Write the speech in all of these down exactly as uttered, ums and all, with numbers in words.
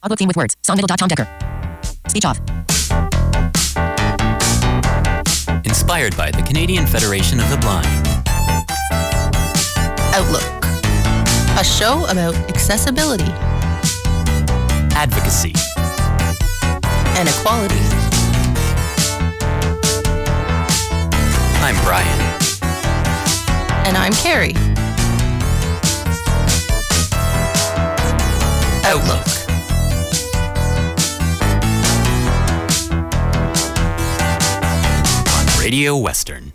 Outlook theme with words. Song middle. Tom Decker. Speech off. Inspired by the Canadian Federation of the Blind. Outlook. A show about accessibility. Advocacy. And equality. I'm Brian. And I'm Carrie. Outlook. On Radio Western.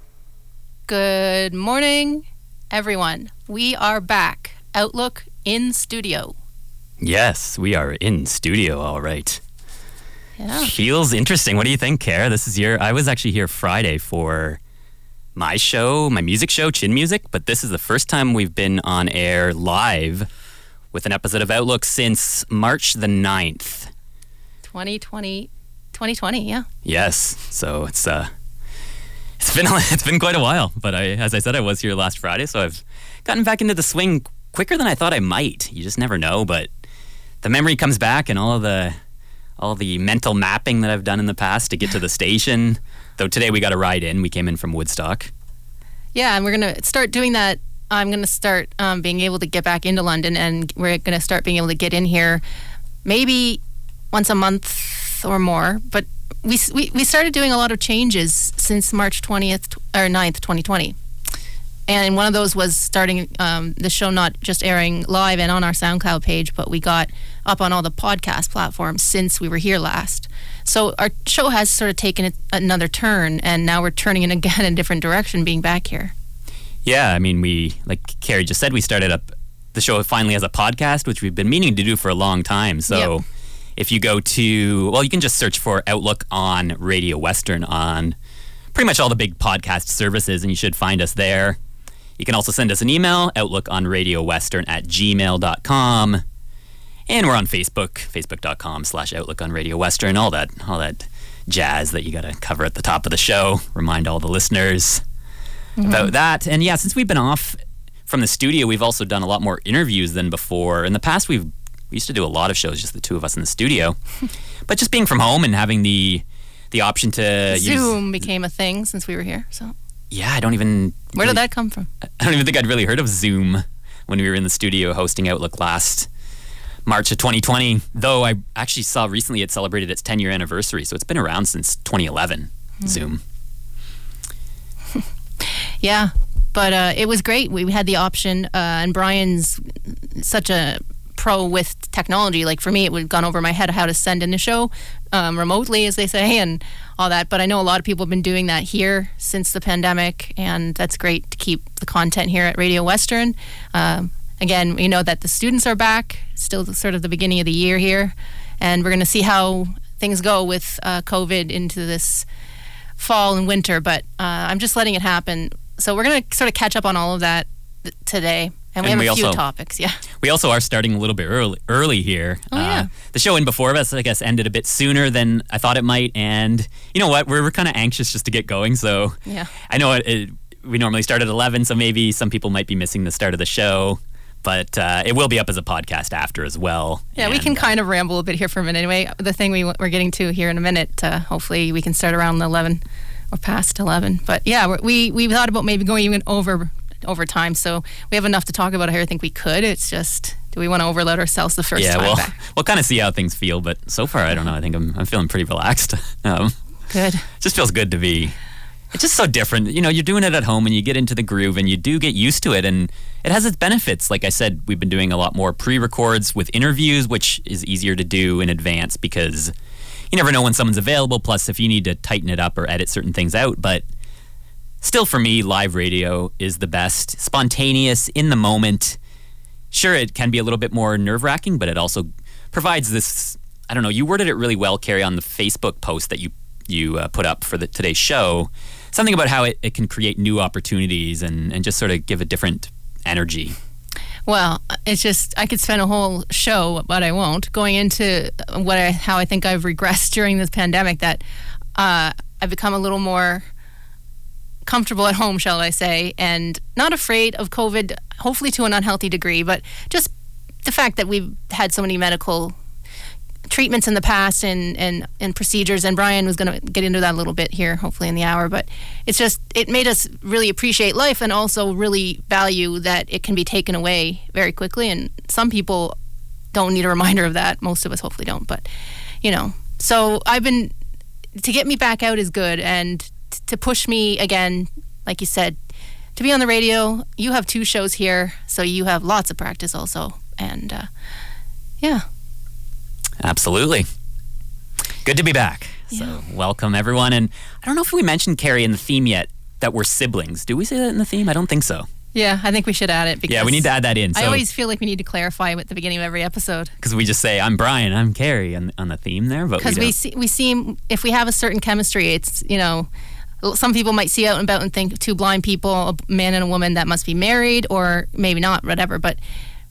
Good morning, everyone. We are back. Outlook in studio. Yes, we are in studio, all right. Yeah. Feels interesting. What do you think, Care? This is your... I was actually here Friday for my show, my music show, Chin Music, but this is the first time we've been on air live with an episode of Outlook since March the ninth. twenty twenty, twenty twenty, yeah. Yes. So it's uh it's been it's been quite a while, but I as I said I was here last Friday, so I've gotten back into the swing quicker than I thought I might. You just never know, but the memory comes back and all the all the mental mapping that I've done in the past to get to the station. Though today we got a ride in. We came in from Woodstock. Yeah, and we're going to start doing that. I'm going to start um, being able to get back into London, and we're going to start being able to get in here maybe once a month or more. But we we, we started doing a lot of changes since March twentieth or ninth, twenty twenty. And one of those was starting um, the show not just airing live and on our SoundCloud page, but we got up on all the podcast platforms since we were here last. So our show has sort of taken another turn, and now we're turning it again in a different direction being back here. Yeah, I mean, we, like Carrie just said, we started up the show finally as a podcast, which we've been meaning to do for a long time. So yep. If you go to, well, you can just search for Outlook on Radio Western on pretty much all the big podcast services, and you should find us there. You can also send us an email, outlook on radio western at gmail dot com. And we're on Facebook, facebook dot com slash outlook on radio western, all that, all that jazz that you got to cover at the top of the show. Remind all the listeners mm-hmm. about that. And yeah, since we've been off from the studio, we've also done a lot more interviews than before. In the past, we've, we used to do a lot of shows, just the two of us in the studio. But just being from home and having the, the option to Zoom use... Zoom became a thing since we were here, so... Yeah, I don't even... Where did really, that come from? I don't even think I'd really heard of Zoom when we were in the studio hosting Outlook last March of twenty twenty, though I actually saw recently it celebrated its ten-year anniversary, so it's been around since twenty eleven, mm. Zoom. Yeah, but uh, it was great. We had the option, uh, and Brian's such a pro with technology. Like, for me, it would have gone over my head how to send in a show um, remotely, as they say, and all that. But I know a lot of people have been doing that here since the pandemic, and that's great to keep the content here at Radio Western. Um, again, we know that the students are back, still sort of the beginning of the year here, and we're going to see how things go with uh, COVID into this fall and winter, but uh, I'm just letting it happen. So we're going to sort of catch up on all of that th- today. And we and have we a few also, topics, yeah. We also are starting a little bit early, early here. Oh, uh, yeah. The show in before of us, I guess, ended a bit sooner than I thought it might. And you know what? We're, we're kind of anxious just to get going. So yeah. I know it, it, we normally start at eleven, so maybe some people might be missing the start of the show. But uh, it will be up as a podcast after as well. Yeah, and we can kind of ramble a bit here for a minute. Anyway, the thing we, we're getting to here in a minute, uh, hopefully we can start around eleven or past eleven. But yeah, we, we thought about maybe going even over... over time, so we have enough to talk about here. I think we could. It's just, do we want to overload ourselves the first yeah, time we'll, back? Yeah, we'll kind of see how things feel, but so far, I don't know. I think I'm, I'm feeling pretty relaxed. Um, good. Just feels good to be. It's just so different. You know, you're doing it at home and you get into the groove and you do get used to it, and it has its benefits. Like I said, we've been doing a lot more pre-records with interviews, which is easier to do in advance because you never know when someone's available, plus if you need to tighten it up or edit certain things out, but still, for me, live radio is the best. Spontaneous, in the moment. Sure, it can be a little bit more nerve-wracking, but it also provides this, I don't know, you worded it really well, Carrie, on the Facebook post that you you uh, put up for the, today's show. Something about how it, it can create new opportunities and, and just sort of give a different energy. Well, it's just, I could spend a whole show, but I won't, going into what I, how I think I've regressed during this pandemic, that uh, I've become a little more... comfortable at home, shall I say, and not afraid of COVID, hopefully to an unhealthy degree, but just the fact that we've had so many medical treatments in the past and, and, and procedures, and Brian was going to get into that a little bit here, hopefully in the hour, but it's just, it made us really appreciate life and also really value that it can be taken away very quickly, and some people don't need a reminder of that. Most of us hopefully don't, but, you know. So I've been, to get me back out is good, and t- to push me again, like you said, to be on the radio. You have two shows here, so you have lots of practice also, and uh, yeah. Absolutely. Good to be back. Yeah. So welcome, everyone. And I don't know if we mentioned, Carrie, in the theme yet that we're siblings. Do we say that in the theme? I don't think so. Yeah, I think we should add it. Because yeah, we need to add that in. So, I always feel like we need to clarify at the beginning of every episode. Because we just say, I'm Brian, I'm Carrie on, on the theme there. Because we, we, see, we seem, if we have a certain chemistry, it's, you know, some people might see out and about and think two blind people, a man and a woman that must be married or maybe not, whatever. But,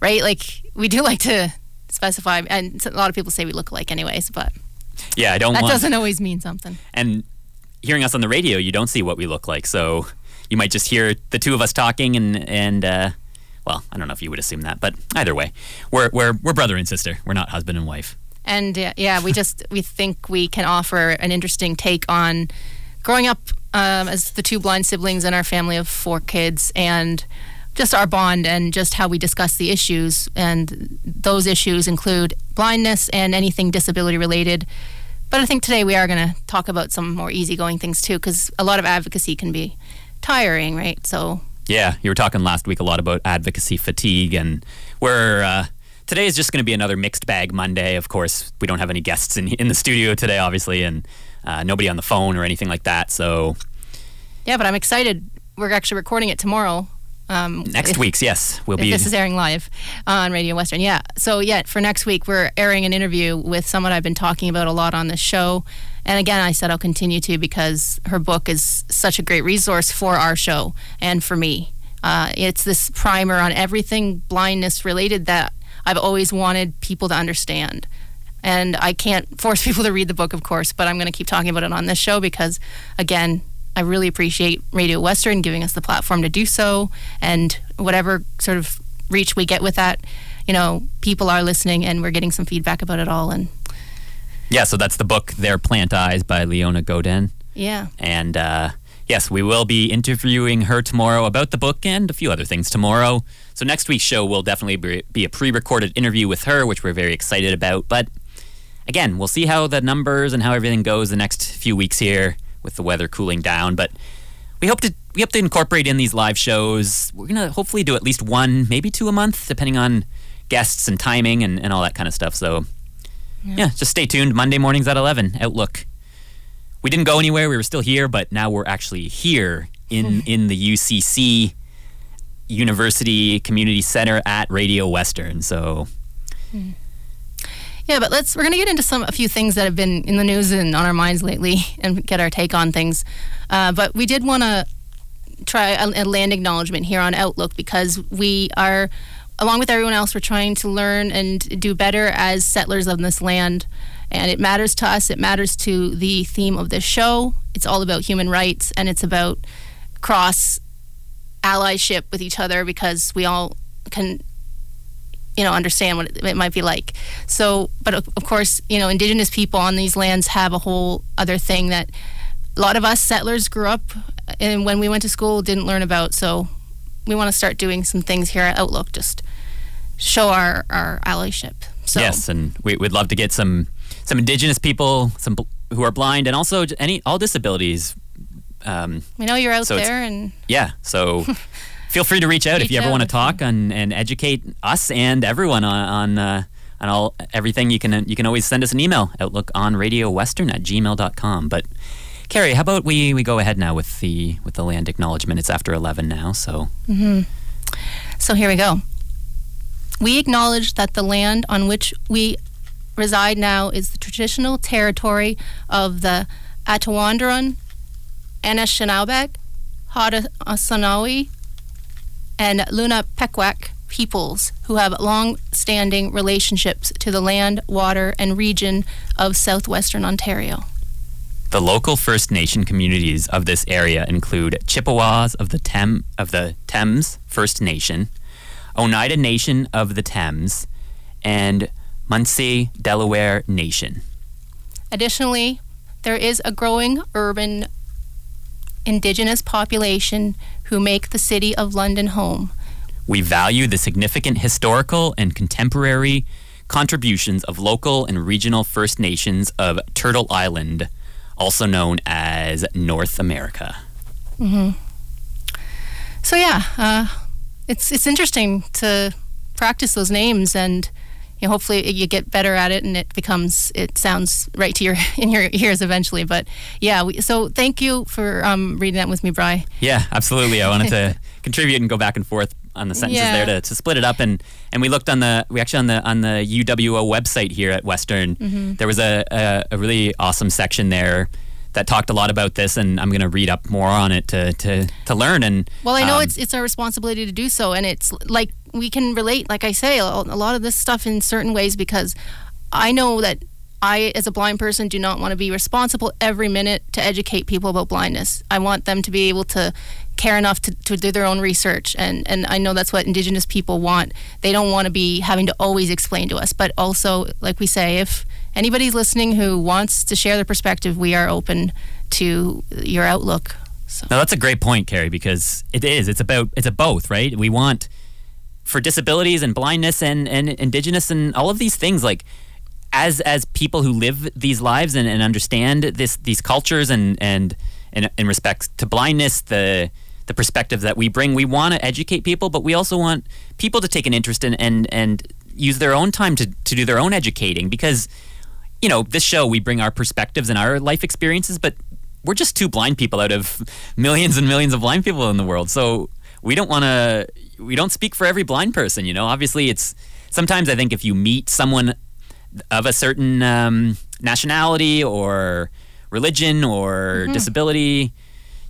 right, like, we do like to specify, and a lot of people say we look alike anyways, but yeah, I don't that want, doesn't always mean something. And hearing us on the radio, you don't see what we look like, so you might just hear the two of us talking, and and uh, well, I don't know if you would assume that, but either way, we're we're we're brother and sister. We're not husband and wife. And uh, yeah, we just we think we can offer an interesting take on growing up um, as the two blind siblings in our family of four kids, and just our bond and just how we discuss the issues. And those issues include blindness and anything disability related. But I think today we are going to talk about some more easygoing things too, because a lot of advocacy can be tiring, right? So yeah, you were talking last week a lot about advocacy fatigue, and we're uh, today is just going to be another mixed bag Monday. Of course, we don't have any guests in, in the studio today, obviously, and uh, nobody on the phone or anything like that. So yeah, but I'm excited. We're actually recording it tomorrow. Um, next if, week's, yes. We'll be. This is airing live on Radio Western, yeah. So, yeah, for next week, we're airing an interview with someone I've been talking about a lot on this show. And again, I said I'll continue to because her book is such a great resource for our show and for me. Uh, it's this primer on everything blindness related that I've always wanted people to understand. And I can't force people to read the book, of course, but I'm going to keep talking about it on this show because, again, I really appreciate Radio Western giving us the platform to do so, and whatever sort of reach we get with that, you know, people are listening and we're getting some feedback about it all. And yeah, so that's the book, Their Plant Eyes by Leona Godin. Yeah. And uh, yes, we will be interviewing her tomorrow about the book and a few other things tomorrow. So next week's show will definitely be a pre-recorded interview with her, which we're very excited about. But again, we'll see how the numbers and how everything goes the next few weeks here, with the weather cooling down, but we hope to we hope to incorporate in these live shows. We're gonna hopefully do at least one, maybe two a month, depending on guests and timing and, and all that kind of stuff. So yeah. yeah, just stay tuned. Monday mornings at eleven. Outlook. We didn't go anywhere. We were still here, but now we're actually here in in the U C C University Community Center at Radio Western. So. Mm. Yeah, but let's we're going to get into some a few things that have been in the news and on our minds lately and get our take on things. Uh, but we did want to try a, a land acknowledgement here on Outlook because we are, along with everyone else, we're trying to learn and do better as settlers on this land. And it matters to us. It matters to the theme of this show. It's all about human rights, and it's about cross allyship with each other because we all can, you know, understand what it might be like. So, but of, of course, you know, Indigenous people on these lands have a whole other thing that a lot of us settlers grew up and when we went to school didn't learn about. So we want to start doing some things here at Outlook, just show our, our allyship. So, yes, and we would love to get some, some Indigenous people, some bl- who are blind and also any all disabilities. Um, we know you're out so there. and Yeah, so... Feel free to reach out reach if you ever want to talk and, and educate us and everyone on on, uh, on all everything. You can you can always send us an email, outlook on radio western at gmail dot com. But Carrie, how about we, we go ahead now with the with the land acknowledgement? It's after eleven now, so mm-hmm. So here we go. We acknowledge that the land on which we reside now is the traditional territory of the Atawandaron, Anishinaabe, Haudenosaunee, and Lunaapeewak peoples who have long-standing relationships to the land, water, and region of southwestern Ontario. The local First Nation communities of this area include Chippewas of the Tem- of the Thames First Nation, Oneida Nation of the Thames, and Munsee Delaware Nation. Additionally, there is a growing urban Indigenous population who make the city of London home. We value the significant historical and contemporary contributions of local and regional First Nations of Turtle Island, also known as North America. Mm-hmm. So yeah, uh, it's it's interesting to practice those names, and you know, hopefully you get better at it, and it becomes it sounds right to your in your ears eventually. But yeah, we, so thank you for um, reading that with me, Bri. Yeah, absolutely. I wanted to contribute and go back and forth on the sentences yeah. there to, to split it up, and, and we looked on the we actually on the on the U W O website here at Western. Mm-hmm. There was a, a a really awesome section there that talked a lot about this, and I'm going to read up more on it to to, to learn. And well, I know um, it's it's our responsibility to do so, and it's like we can relate. Like I say, a lot of this stuff in certain ways, because I know that I, as a blind person, do not want to be responsible every minute to educate people about blindness. I want them to be able to care enough to, to do their own research, and, and I know that's what Indigenous people want. They don't want to be having to always explain to us, but also, like we say, if anybody's listening who wants to share their perspective, we are open to your outlook. So. Now, that's a great point, Carrie, because it is. It's about, it's a both, right? We want, for disabilities and blindness and, and Indigenous and all of these things, like, as as people who live these lives and, and understand this these cultures and and in respect to blindness, the the perspective that we bring, we want to educate people, but we also want people to take an interest in and and use their own time to, to do their own educating, because, you know, this show, we bring our perspectives and our life experiences, but we're just two blind people out of millions and millions of blind people in the world. So we don't want to, we don't speak for every blind person, you know. Obviously, it's, sometimes I think if you meet someone of a certain um, nationality or religion or mm-hmm. disability,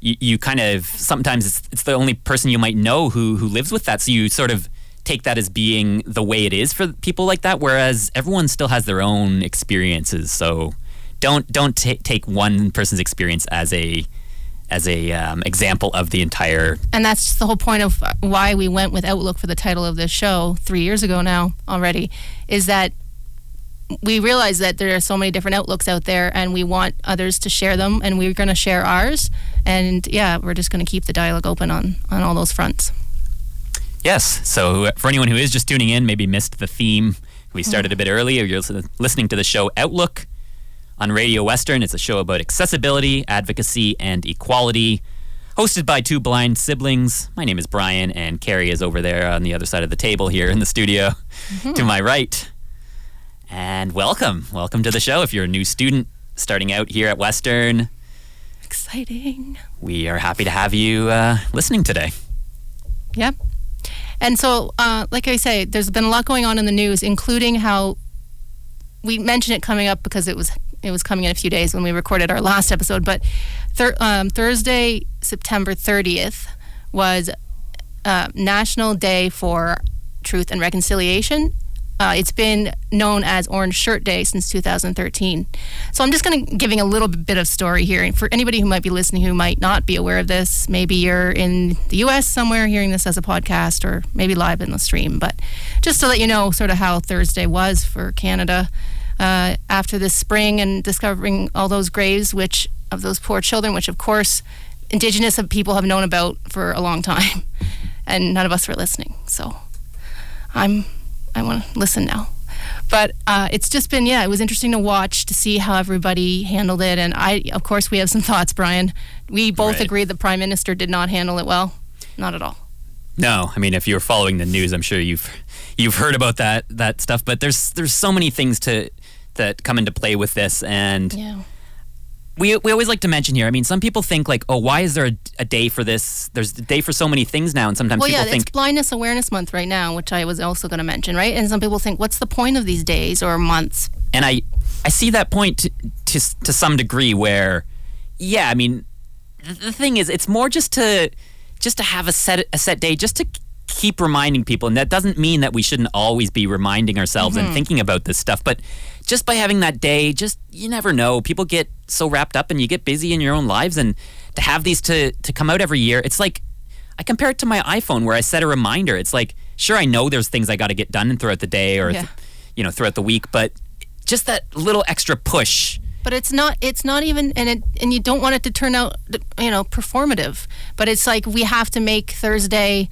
you, you kind of, sometimes it's, it's the only person you might know who, who lives with that. So you sort of take that as being the way it is for people like that, whereas everyone still has their own experiences. So don't don't t- take one person's experience as a as a um, example of the entire... And that's the whole point of why we went with Outlook for the title of this show three years ago now already, is that we realize that there are so many different outlooks out there, and we want others to share them, and we're going to share ours. And yeah, we're just going to keep the dialogue open on, on all those fronts. Yes. So for anyone who is just tuning in, maybe missed the theme, we started a bit earlier. You're listening to the show Outlook on Radio Western. It's a show about accessibility, advocacy, and equality, hosted by two blind siblings. My name is Brian, and Carrie is over there on the other side of the table here in the studio mm-hmm. to my right. And welcome. Welcome to the show. If you're a new student starting out here at Western, exciting. We are happy to have you uh, listening today. Yep. And so, uh, like I say, there's been a lot going on in the news, including how we mentioned it coming up because it was it was coming in a few days when we recorded our last episode. But thir- um, Thursday, September thirtieth, was uh, National Day for Truth and Reconciliation. Uh, it's been known as Orange Shirt Day since two thousand thirteen. So I'm just going to giving a little bit of story here. And for anybody who might be listening who might not be aware of this, maybe you're in the U S somewhere hearing this as a podcast or maybe live in the stream. But just to let you know sort of how Thursday was for Canada uh, after this spring and discovering all those graves which of those poor children, which of course Indigenous people have known about for a long time. And none of us were listening. So I'm... I want to listen now. But uh, it's just been, yeah, it was interesting to watch, to see how everybody handled it. And I, of course, we have some thoughts, Brian. We both right. agree the Prime Minister did not handle it well. Not at all. No, I mean, if you're following the news, I'm sure you've you've heard about that that stuff. But there's there's so many things to that come into play with this. And yeah. we we always like to mention here, I mean, some people think like, oh, why is there a, a day for this? There's a day for so many things now, and sometimes well, people yeah, think... Well, yeah, it's Blindness Awareness Month right now, which I was also going to mention, right? And some people think, what's the point of these days or months? And I, I see that point to, to, to some degree where, yeah, I mean, the thing is, it's more just to just to have a set a set day, just to keep reminding people, and that doesn't mean that we shouldn't always be reminding ourselves mm-hmm. and thinking about this stuff, but... Just by having that day, just, you never know. People get so wrapped up and you get busy in your own lives, and to have these to, to come out every year, it's like, I compare it to my iPhone where I set a reminder. It's like, sure, I know there's things I got to get done throughout the day or, yeah. you know, throughout the week, but just that little extra push. But it's not, it's not even, and it, and you don't want it to turn out, you know, performative, but it's like we have to make Thursday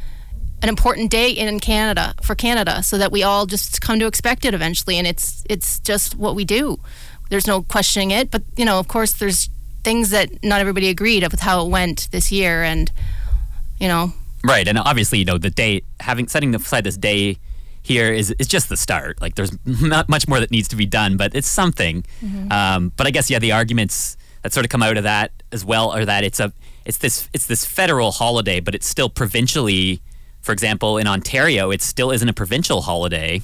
an important day in Canada, for Canada, so that we all just come to expect it eventually, and it's it's just what we do. There's no questioning it, but, you know, of course, there's things that not everybody agreed with how it went this year, and, you know. Right, and obviously, you know, the day, having, setting aside this day here is, is just the start. Like, there's not much more that needs to be done, but it's something. Mm-hmm. Um, but I guess, yeah, the arguments that sort of come out of that as well are that it's a it's this it's this federal holiday, but it's still provincially. For example, in Ontario, it still isn't a provincial holiday.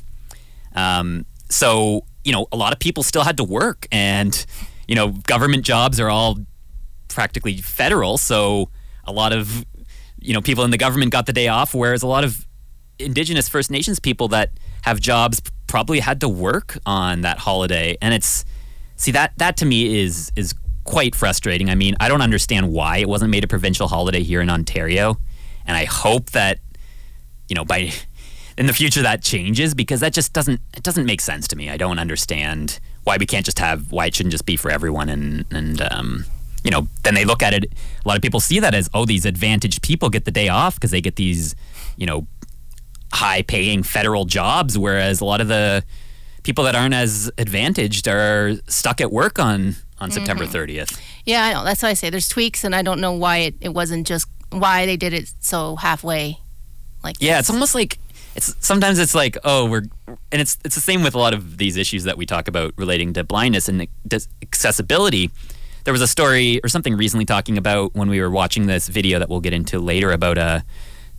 Um, so, you know, a lot of people still had to work, and, you know, government jobs are all practically federal. So a lot of, you know, people in the government got the day off, whereas a lot of Indigenous First Nations people that have jobs probably had to work on that holiday. And it's, see, that that to me is is quite frustrating. I mean, I don't understand why it wasn't made a provincial holiday here in Ontario. And I hope that, you know, by in the future that changes, because that just doesn't it doesn't make sense to me. I don't understand why we can't just have why it shouldn't just be for everyone, and and um, you know, then they look at it. A lot of people see that as, oh, these advantaged people get the day off because they get these, you know, high-paying federal jobs, whereas a lot of the people that aren't as advantaged are stuck at work on on mm-hmm. September thirtieth. Yeah, I know. That's why I say there's tweaks, and I don't know why it, it wasn't just why they did it so halfway. Like yeah, it's almost like it's sometimes it's like oh we're and it's it's the same with a lot of these issues that we talk about relating to blindness and accessibility. There was a story or something recently talking about when we were watching this video that we'll get into later about uh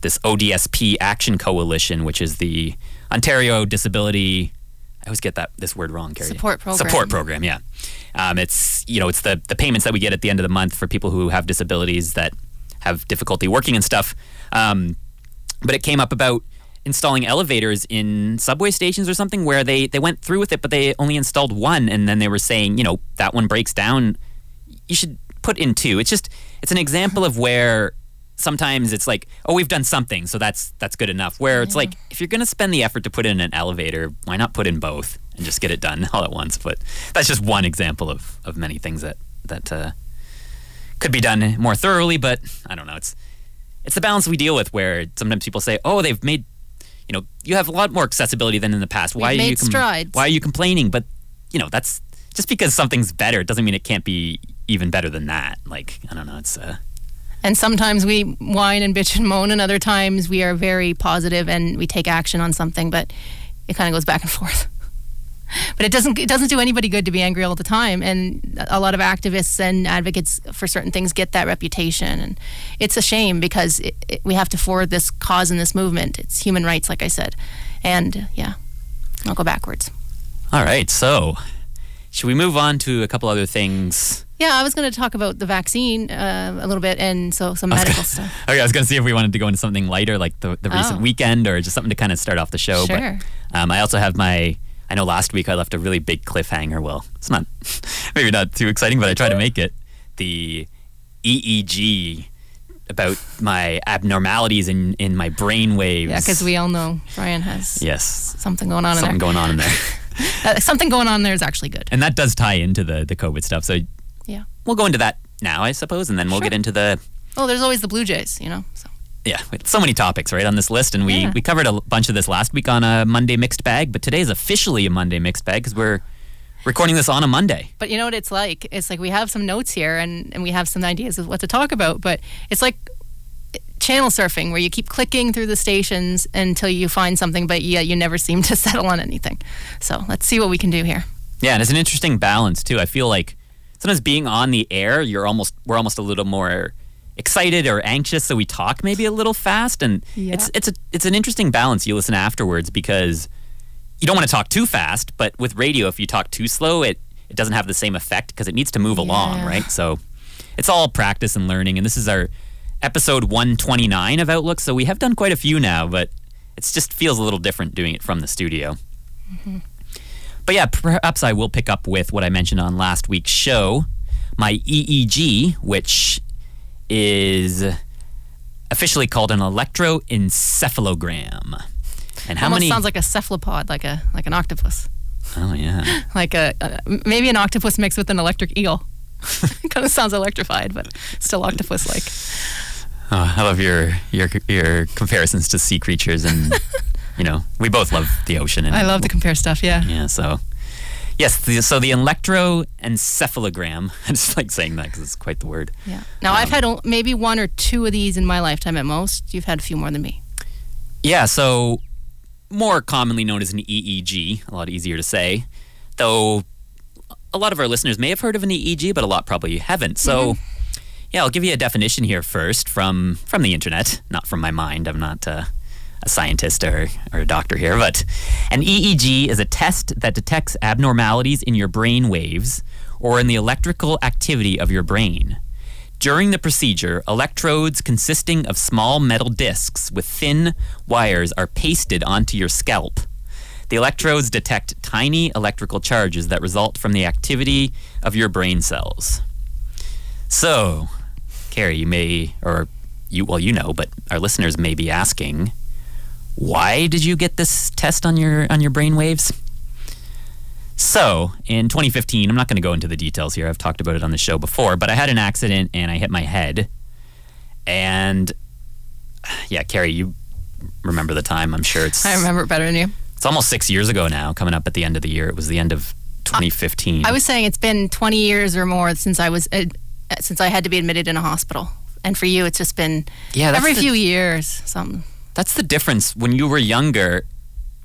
this O D S P Action Coalition, which is the Ontario Disability I always get that this word wrong, Carrie. Support program. Support program, yeah. Um, it's you know it's the the payments that we get at the end of the month for people who have disabilities that have difficulty working and stuff. Um, But it came up about installing elevators in subway stations or something where they, they went through with it, but they only installed one. And then they were saying, you know, that one breaks down. You should put in two. It's just, it's an example of where sometimes it's like, oh, we've done something, so that's that's good enough. Where it's yeah. like, if you're going to spend the effort to put in an elevator, why not put in both and just get it done all at once? But that's just one example of, of many things that, that uh, could be done more thoroughly. But I don't know, it's... It's the balance we deal with, where sometimes people say, "Oh, they've made, you know, you have a lot more accessibility than in the past. Why We've are made you com- strides. Why are you complaining?" But you know, that's just because something's better doesn't mean it can't be even better than that. Like I don't know, it's. Uh... And sometimes we whine and bitch and moan, and other times we are very positive and we take action on something. But it kind of goes back and forth. But it doesn't it doesn't do anybody good to be angry all the time, and a lot of activists and advocates for certain things get that reputation, and it's a shame because it, it, we have to forward this cause and this movement. It's human rights, like I said, and yeah, I'll go backwards. All right, so should we move on to a couple other things? Yeah, I was going to talk about the vaccine uh, a little bit, and so some medical gonna, stuff. Okay, I was going to see if we wanted to go into something lighter, like the, the recent oh. weekend, or just something to kind of start off the show. Sure. But um, I also have my. I know last week I left a really big cliffhanger. Well, it's not, maybe not too exciting, but I tried to make it. The E E G about my abnormalities in, in my brain waves. Yeah, because we all know Brian has yes. something going on something in there. Something going on in there. uh, something going on there is actually good. And that does tie into the, the COVID stuff. So yeah, we'll go into that now, I suppose, and then we'll sure. get into the... Oh, there's always the Blue Jays, you know, so... Yeah, so many topics, right, on this list, and we, yeah. we covered a bunch of this last week on a Monday Mixed Bag, but today is officially a Monday Mixed Bag because we're recording this on a Monday. But you know what it's like? It's like we have some notes here, and, and we have some ideas of what to talk about, but it's like channel surfing where you keep clicking through the stations until you find something, but yeah, you never seem to settle on anything. So let's see what we can do here. Yeah, and it's an interesting balance, too. I feel like sometimes being on the air, you're almost we're almost a little more... excited or anxious, so we talk maybe a little fast, and yeah. it's it's a it's an interesting balance. You listen afterwards because you don't want to talk too fast, but with radio, if you talk too slow, it, it doesn't have the same effect because it needs to move yeah. along, right? So it's all practice and learning, and this is our episode one twenty-nine of Outlook, so we have done quite a few now, but it just feels a little different doing it from the studio. Mm-hmm. But yeah, perhaps I will pick up with what I mentioned on last week's show, my E E G, which... is officially called an electroencephalogram. And how Almost many sounds like a cephalopod, like a like an octopus. Oh yeah. like a, a maybe an octopus mixed with an electric eel. Kind of sounds electrified, but still octopus-like. Oh, I love your your your comparisons to sea creatures, and you know we both love the ocean. And I love to compare stuff. Yeah. Yeah. So. Yes, the, so the electroencephalogram. I just like saying that because it's quite the word. Yeah. Now, um, I've had o- maybe one or two of these in my lifetime at most. You've had a few more than me. Yeah, so more commonly known as an E E G, a lot easier to say, though a lot of our listeners may have heard of an E E G, but a lot probably haven't. So, mm-hmm. yeah, I'll give you a definition here first from, from the internet, not from my mind. I'm not... Uh, a scientist or, or a doctor here, but an E E G is a test that detects abnormalities in your brain waves or in the electrical activity of your brain. During the procedure, electrodes consisting of small metal discs with thin wires are pasted onto your scalp. The electrodes detect tiny electrical charges that result from the activity of your brain cells. So, Carrie, you may, or you, well, you know, but our listeners may be asking, why did you get this test on your on your brain waves? So, in twenty fifteen, I'm not going to go into the details here. I've talked about it on the show before, but I had an accident and I hit my head. And yeah, Carrie, you remember the time? I'm sure it's I remember it better than you. It's almost six years ago now. Coming up at the end of the year, it was the end of twenty fifteen. I was saying it's been twenty years or more since I was uh, since I had to be admitted in a hospital, and for you, it's just been yeah, every the... few years something. That's the difference. When you were younger,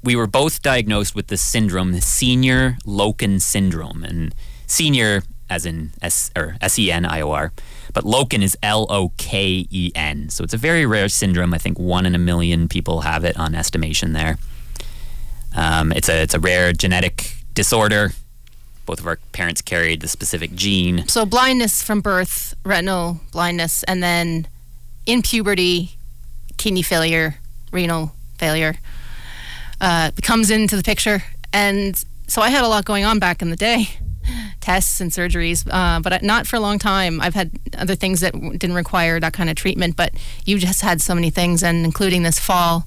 we were both diagnosed with the syndrome, the Senior-Loken Syndrome. And senior, as in S or S E N I O R, but Loken is L O K E N. So it's a very rare syndrome. I think one in a million people have it on estimation there. Um, it's a it's a rare genetic disorder. Both of our parents carried the specific gene. So blindness from birth, retinal blindness, and then in puberty, kidney failure, renal failure, uh, comes into the picture. And so I had a lot going on back in the day, tests and surgeries, uh, but not for a long time. I've had other things that didn't require that kind of treatment, but you just had so many things, and including this fall.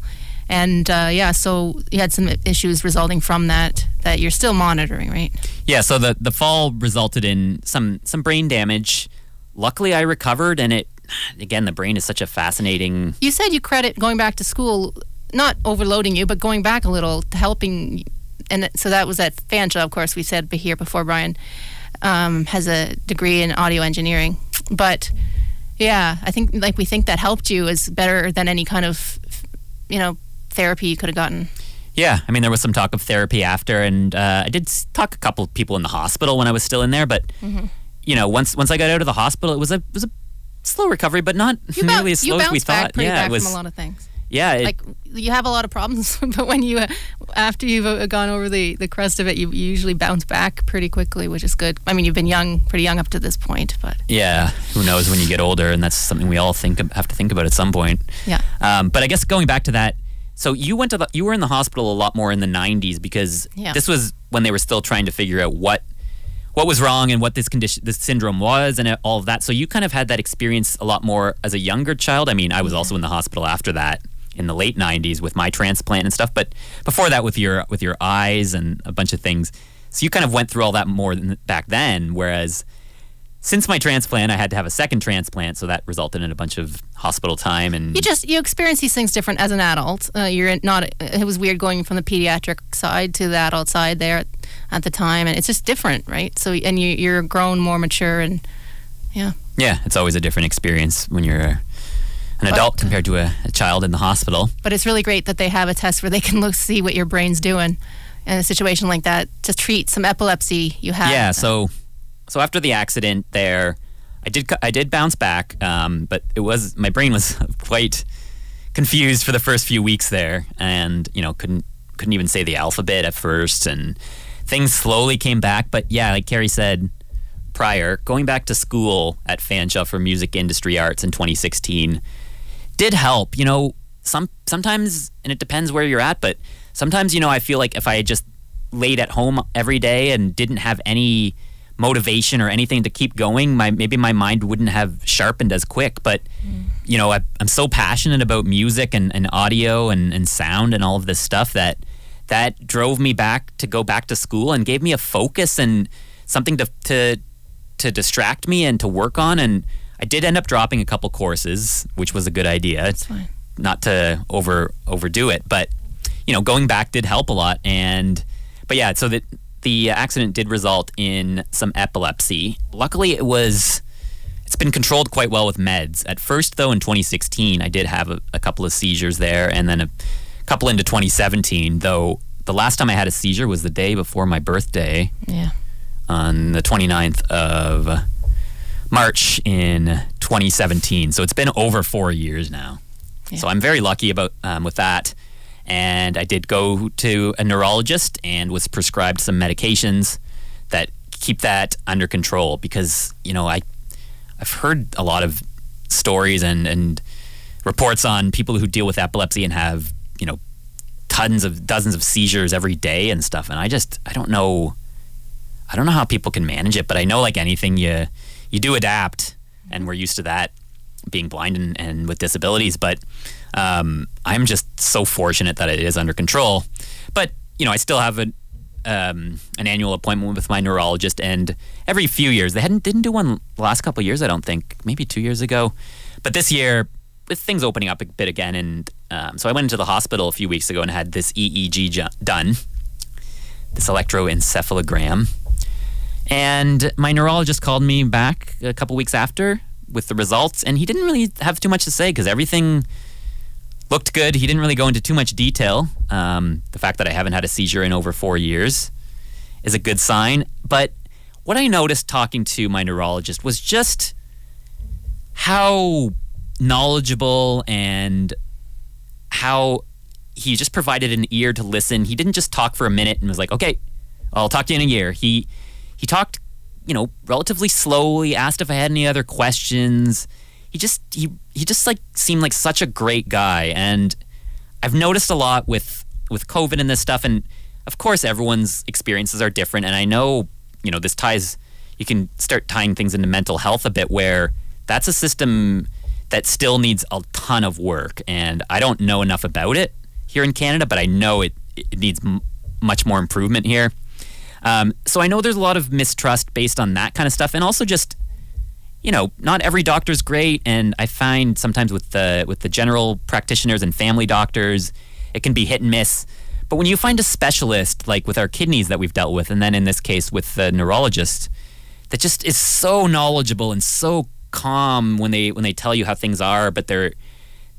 And uh, yeah, so you had some issues resulting from that that you're still monitoring, right? Yeah, so the, the fall resulted in some, some brain damage. Luckily, I recovered, and it again, the brain is such a fascinating... You said you credit going back to school, not overloading you, but going back a little, helping. And so that was at Fanshawe, of course, we said here before, Brian um, has a degree in audio engineering. But, yeah, I think, like, we think that helped you is better than any kind of, you know, therapy you could have gotten. Yeah, I mean, there was some talk of therapy after, and uh, I did talk to a couple people in the hospital when I was still in there, but, mm-hmm. you know, once once I got out of the hospital, it was a... It was a slow recovery, but not you nearly as slow as we thought. Back, yeah, back it was, from a lot of things. Yeah, it, like you have a lot of problems, but when you after you've gone over the, the crest of it, you, you usually bounce back pretty quickly, which is good. I mean, you've been young, pretty young up to this point, but yeah, who knows when you get older, and that's something we all think have to think about at some point. Yeah, um, but I guess going back to that, so you went to the, you were in the hospital a lot more in the nineties because yeah. this was when they were still trying to figure out what. what was wrong and what this condition, this syndrome was and all of that. So you kind of had that experience a lot more as a younger child. I mean, I was yeah. also in the hospital after that in the late nineties with my transplant and stuff, but before that with your with your eyes and a bunch of things. So you kind of went through all that more than back then, whereas since my transplant, I had to have a second transplant, so that resulted in a bunch of hospital time. And you just, you experience these things different as an adult. Uh, you're not, it was weird going from the pediatric side to the adult side there at, at the time, and it's just different, right? So, and you, you're grown, more mature, and yeah. Yeah, it's always a different experience when you're a, an but, adult compared to a, a child in the hospital. But it's really great that they have a test where they can look, see what your brain's doing in a situation like that to treat some epilepsy you have. Yeah, so... So after the accident there, I did I did bounce back, um, but it was my brain was quite confused for the first few weeks there, and you know couldn't couldn't even say the alphabet at first, and things slowly came back. But yeah, like Carrie said prior, going back to school at Fanshawe for Music Industry Arts in twenty sixteen did help. You know, some sometimes, and it depends where you're at, but sometimes you know I feel like if I had just laid at home every day and didn't have any motivation or anything to keep going, my maybe my mind wouldn't have sharpened as quick. But mm. you know, I, I'm so passionate about music and, and audio and, and sound and all of this stuff that that drove me back to go back to school and gave me a focus and something to to to distract me and to work on. And I did end up dropping a couple courses, which was a good idea. That's fine. Not to over overdo it, but you know, going back did help a lot. And but yeah, so that the accident did result in some epilepsy. Luckily, it was it's been controlled quite well with meds. At first, though, in twenty sixteen, I did have a, a couple of seizures there, and then a couple into twenty seventeen. Though the last time I had a seizure was the day before my birthday. Yeah. On the twenty-ninth of March in twenty seventeen. So it's been over four years now. Yeah. So I'm very lucky about um, with that. And I did go to a neurologist and was prescribed some medications that keep that under control, because, you know, I, I've heard a lot of stories and, and reports on people who deal with epilepsy and have, you know, tons of dozens of seizures every day and stuff. And I just, I don't know, I don't know how people can manage it, but I know, like anything, you, you do adapt, and we're used to that being blind and, and with disabilities, but um, I'm just so fortunate that it is under control. But, you know, I still have a, um, an annual appointment with my neurologist, and every few years, they hadn't didn't do one the last couple of years, I don't think, maybe two years ago. But this year, with things opening up a bit again, and um, so I went into the hospital a few weeks ago and had this E E G ju- done, this electroencephalogram. And my neurologist called me back a couple weeks after with the results, and he didn't really have too much to say because everything looked good. He didn't really go into too much detail. Um, the fact that I haven't had a seizure in over four years is a good sign. But what I noticed talking to my neurologist was just how knowledgeable and how he just provided an ear to listen. He didn't just talk for a minute and was like, okay, I'll talk to you in a year. He... He talked, you know, relatively slowly, asked if I had any other questions. He just, he, he just like seemed like such a great guy. And I've noticed a lot with, with COVID and this stuff. And of course, everyone's experiences are different. And I know, you know, this ties, you can start tying things into mental health a bit, where that's a system that still needs a ton of work. And I don't know enough about it here in Canada, but I know it, it needs m- much more improvement here. Um, so I know there's a lot of mistrust based on that kind of stuff, and also just, you know, not every doctor's great. And I find sometimes with the with the general practitioners and family doctors, it can be hit and miss. But when you find a specialist, like with our kidneys that we've dealt with, and then in this case with the neurologist, that just is so knowledgeable and so calm when they when they tell you how things are, but they're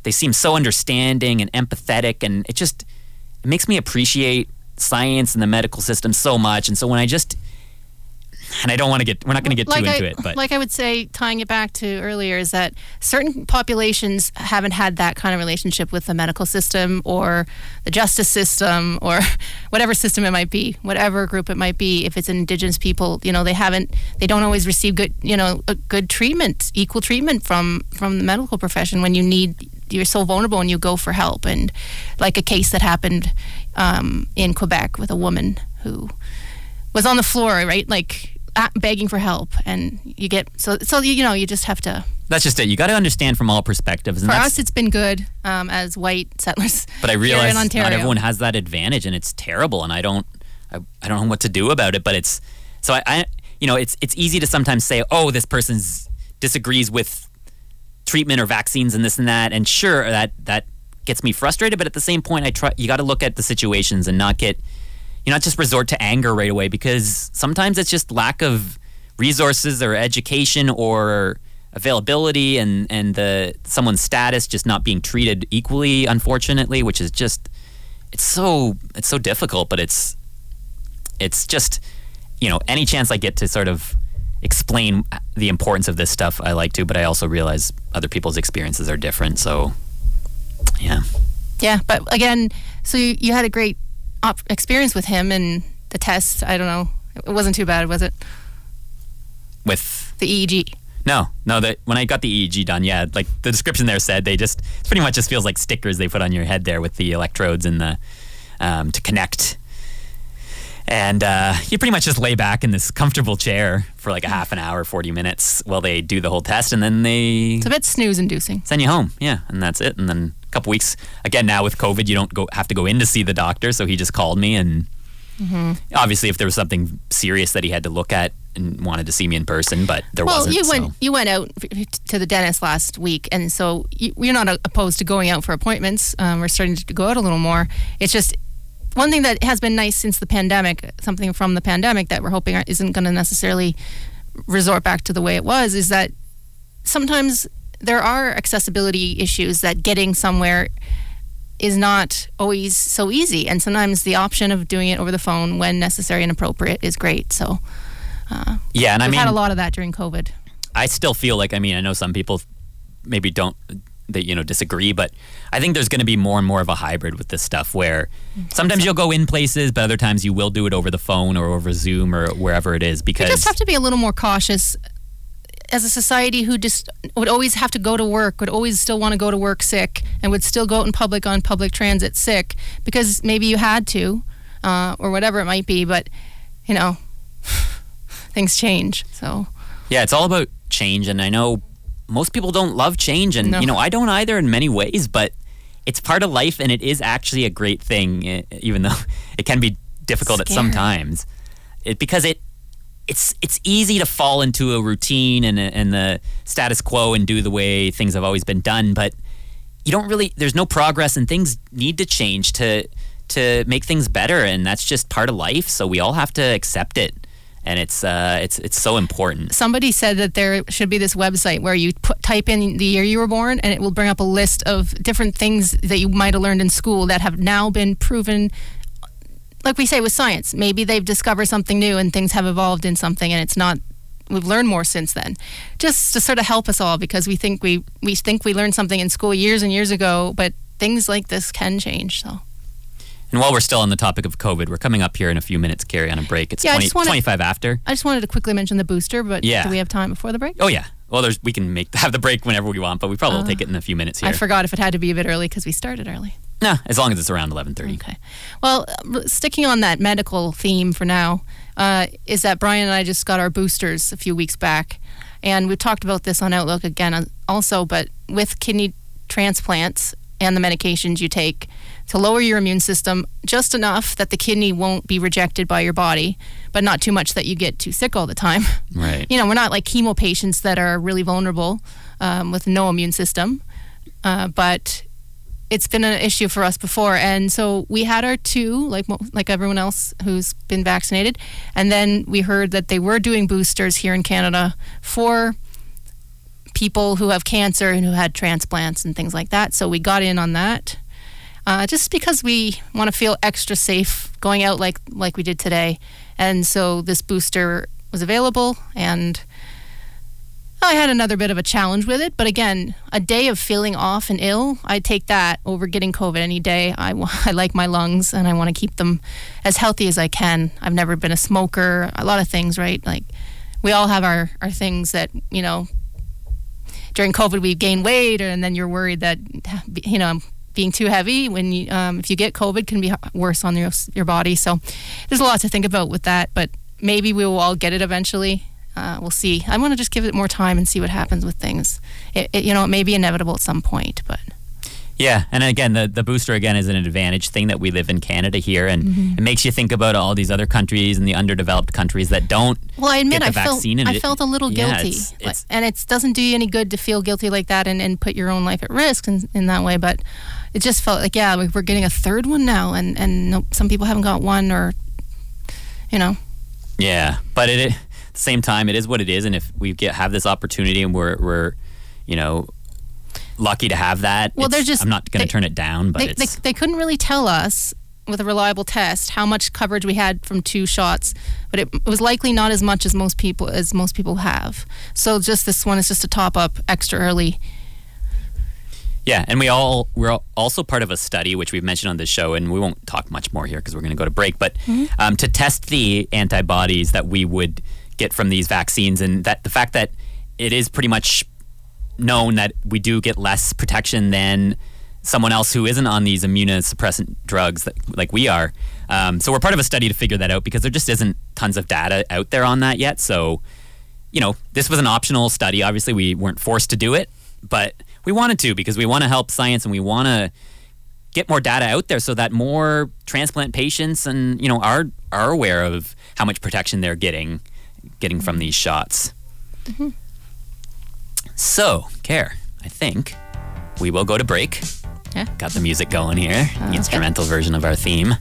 they seem so understanding and empathetic, and it just it makes me appreciate science and the medical system so much. And so when I just and I don't want to get we're not going to get like too I, into it, but like I would say, tying it back to earlier, is that certain populations haven't had that kind of relationship with the medical system or the justice system or whatever system it might be, whatever group it might be. If it's Indigenous people, you know, they haven't they don't always receive good, you know, a good treatment, equal treatment from from the medical profession when you need you're so vulnerable and you go for help. And like a case that happened um, in Quebec with a woman who was on the floor, right? Like begging for help, and you get, so, so you know, you just have to. That's just it. You got to understand from all perspectives. And for us, it's been good um, as white settlers. But I realize not everyone has that advantage, and it's terrible. And I don't, I, I don't know what to do about it, but it's, so I, I, you know, it's, it's easy to sometimes say, oh, this person disagrees with treatment or vaccines and this and that, and sure, that that gets me frustrated. But at the same point, I try. You got to look at the situations and not get, you know, not just resort to anger right away, because sometimes it's just lack of resources or education or availability, and and the someone's status just not being treated equally, unfortunately, which is just it's so it's so difficult. But it's it's just, you know, any chance I get to sort of explain the importance of this stuff, I like to, but I also realize other people's experiences are different. So, yeah. Yeah, but again, so you, you had a great op- experience with him and the test. I don't know. It wasn't too bad, was it? With? The E E G. No, no. The, when I got the E E G done, yeah, like the description there said, they just, it pretty much just feels like stickers they put on your head there with the electrodes and the, um, to connect. And uh, you pretty much just lay back in this comfortable chair for like a half an hour, forty minutes while they do the whole test. And then they... It's a bit snooze-inducing. Send you home. Yeah. And that's it. And then a couple weeks, again, now with COVID, you don't go have to go in to see the doctor. So he just called me. And mm-hmm. obviously if there was something serious that he had to look at and wanted to see me in person, but there well, wasn't. Well, you went so. you went out to the dentist last week. And so you're not opposed to going out for appointments. Um, we're starting to go out a little more. It's just... One thing that has been nice since the pandemic, something from the pandemic that we're hoping isn't going to necessarily resort back to the way it was, is that sometimes there are accessibility issues that getting somewhere is not always so easy. And sometimes the option of doing it over the phone when necessary and appropriate is great. So uh, yeah, and we've I mean, had a lot of that during COVID. I still feel like, I mean, I know some people maybe don't... that, you know, disagree, but I think there's going to be more and more of a hybrid with this stuff where sometimes you'll go in places, but other times you will do it over the phone or over Zoom or wherever it is, because... You just have to be a little more cautious as a society who just would always have to go to work, would always still want to go to work sick, and would still go out in public on public transit sick, because maybe you had to, uh, or whatever it might be, but, you know, things change, so... Yeah, it's all about change, and I know... Most people don't love change, and no. you know, I don't either in many ways, but it's part of life, and it is actually a great thing, even though it can be difficult Scary. at some times. It, because it it's it's easy to fall into a routine and and the status quo and do the way things have always been done, but you don't really, there's no progress, and things need to change to to make things better, and that's just part of life, so we all have to accept it. And it's uh, it's it's so important. Somebody said that there should be this website where you put, type in the year you were born, and it will bring up a list of different things that you might have learned in school that have now been proven, like we say with science. Maybe they've discovered something new and things have evolved in something, and it's not, we've learned more since then. Just to sort of help us all, because we think we, we think we learned something in school years and years ago, but things like this can change, so... And while we're still on the topic of COVID, we're coming up here in a few minutes, Carrie, on a break. It's yeah, twenty, wanted, twenty-five after. I just wanted to quickly mention the booster, but yeah. do we have time before the break? Oh, yeah. Well, there's, we can make have the break whenever we want, but we probably uh, will take it in a few minutes here. I forgot if it had to be a bit early because we started early. No, nah, as long as it's around eleven thirty. Okay. Well, sticking on that medical theme for now, uh, is that Brian and I just got our boosters a few weeks back, and we talked about this on Outlook again also, but with kidney transplants and the medications you take, to lower your immune system just enough that the kidney won't be rejected by your body, but not too much that you get too sick all the time. Right. You know, we're not like chemo patients that are really vulnerable um, with no immune system, uh, but it's been an issue for us before. And so we had our two, like like everyone else who's been vaccinated, and then we heard that they were doing boosters here in Canada for people who have cancer and who had transplants and things like that. So we got in on that. Uh, just because we want to feel extra safe going out like like we did today. And so this booster was available, and I had another bit of a challenge with it. But again, a day of feeling off and ill, I take that over getting COVID any day. I, I like my lungs, and I want to keep them as healthy as I can. I've never been a smoker, a lot of things, right? Like, we all have our, our things that, you know, during COVID we gain weight, and then you're worried that, you know, I'm being too heavy when you, um, if you get COVID, can be worse on your your body. So there's a lot to think about with that, but maybe we will all get it eventually. Uh, we'll see. I want to just give it more time and see what happens with things. It, it, you know, it may be inevitable at some point, but yeah. And again, the the booster again is an advantage thing that we live in Canada here, and mm-hmm. it makes you think about all these other countries and the underdeveloped countries that don't. Well, I admit, get the I vaccine felt I it, felt a little guilty, yeah, it's, it's, and it doesn't do you any good to feel guilty like that and, and put your own life at risk in, in that way, but. It just felt like, yeah, we're getting a third one now, and, and no, some people haven't got one, or, you know. Yeah, but it, at the same time, it is what it is, and if we get have this opportunity and we're, we're you know, lucky to have that, well, they're just, I'm not going to turn it down. But they, it's, they, they couldn't really tell us with a reliable test how much coverage we had from two shots, but it, it was likely not as much as most people as most people have. So just this one is just a top-up extra early. Yeah, and we all, we're also part of a study, which we've mentioned on this show, and we won't talk much more here because we're going to go to break, but mm-hmm. um, to test the antibodies that we would get from these vaccines, and that the fact that it is pretty much known that we do get less protection than someone else who isn't on these immunosuppressant drugs that, like we are. Um, so we're part of a study to figure that out because there just isn't tons of data out there on that yet. So, you know, this was an optional study. Obviously, we weren't forced to do it, but we wanted to because we want to help science and we want to get more data out there so that more transplant patients and, you know, are are aware of how much protection they're getting getting from these shots. Mm-hmm. So, Care, I think we will go to break. Yeah. Got the music going here, uh, the instrumental okay. version of our theme.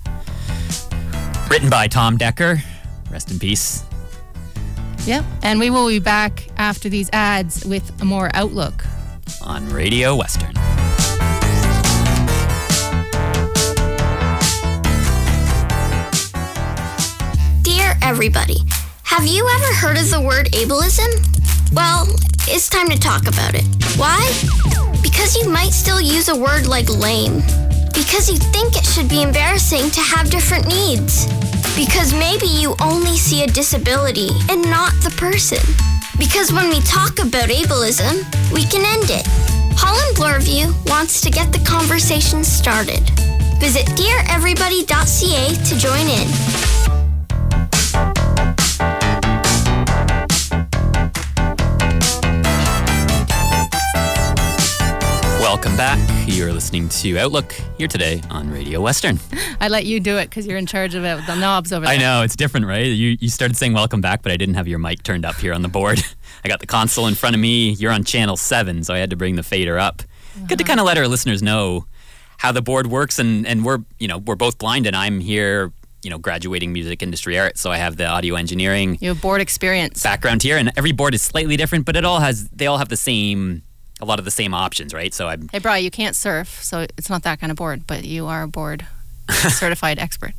Written by Tom Decker. Rest in peace. Yeah, and we will be back after these ads with more Outlook. On Radio Western. Dear everybody, have you ever heard of the word ableism? Well, it's time to talk about it. Why? Because you might still use a word like lame. Because you think it should be embarrassing to have different needs. Because maybe you only see a disability and not the person. Because when we talk about ableism, we can end it. Holland Bloorview wants to get the conversation started. Visit dear everybody dot c a to join in. Welcome back. You're listening to Outlook here today on Radio Western. I let you do it because you're in charge of it with the knobs over there. I know, it's different, right? You you started saying welcome back, but I didn't have your mic turned up here on the board. I got the console in front of me. You're on channel seven, so I had to bring the fader up. Uh-huh. Good to kind of let our listeners know how the board works, and, and we're, you know, we're both blind, and I'm here, you know, graduating music industry arts, so I have the audio engineering. You have board experience. Background here, and every board is slightly different, but it all has, they all have the same... a lot of the same options, right? So I'm... Hey, Bri, you can't surf, so it's not that kind of board, but you are a board certified expert.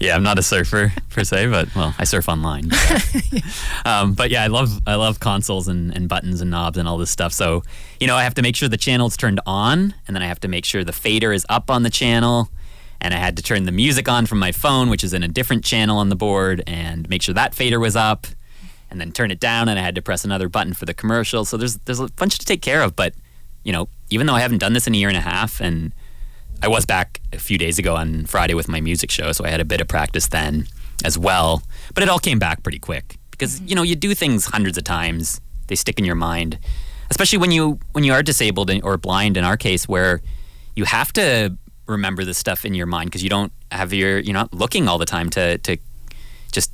Yeah, I'm not a surfer, per se, but, well, I surf online. But, yeah. um, but yeah, I love I love consoles and, and buttons and knobs and all this stuff. So, you know, I have to make sure the channel's turned on, and then I have to make sure the fader is up on the channel, and I had to turn the music on from my phone, which is in a different channel on the board, and make sure that fader was up. And then turn it down, and I had to press another button for the commercial. So there's there's a bunch to take care of. But, you know, even though I haven't done this in a year and a half, and I was back a few days ago on Friday with my music show, so I had a bit of practice then as well. But it all came back pretty quick because, you know, you do things hundreds of times. They stick in your mind, especially when you when you are disabled or blind, in our case, where you have to remember this stuff in your mind because you don't have your, you're not looking all the time to to just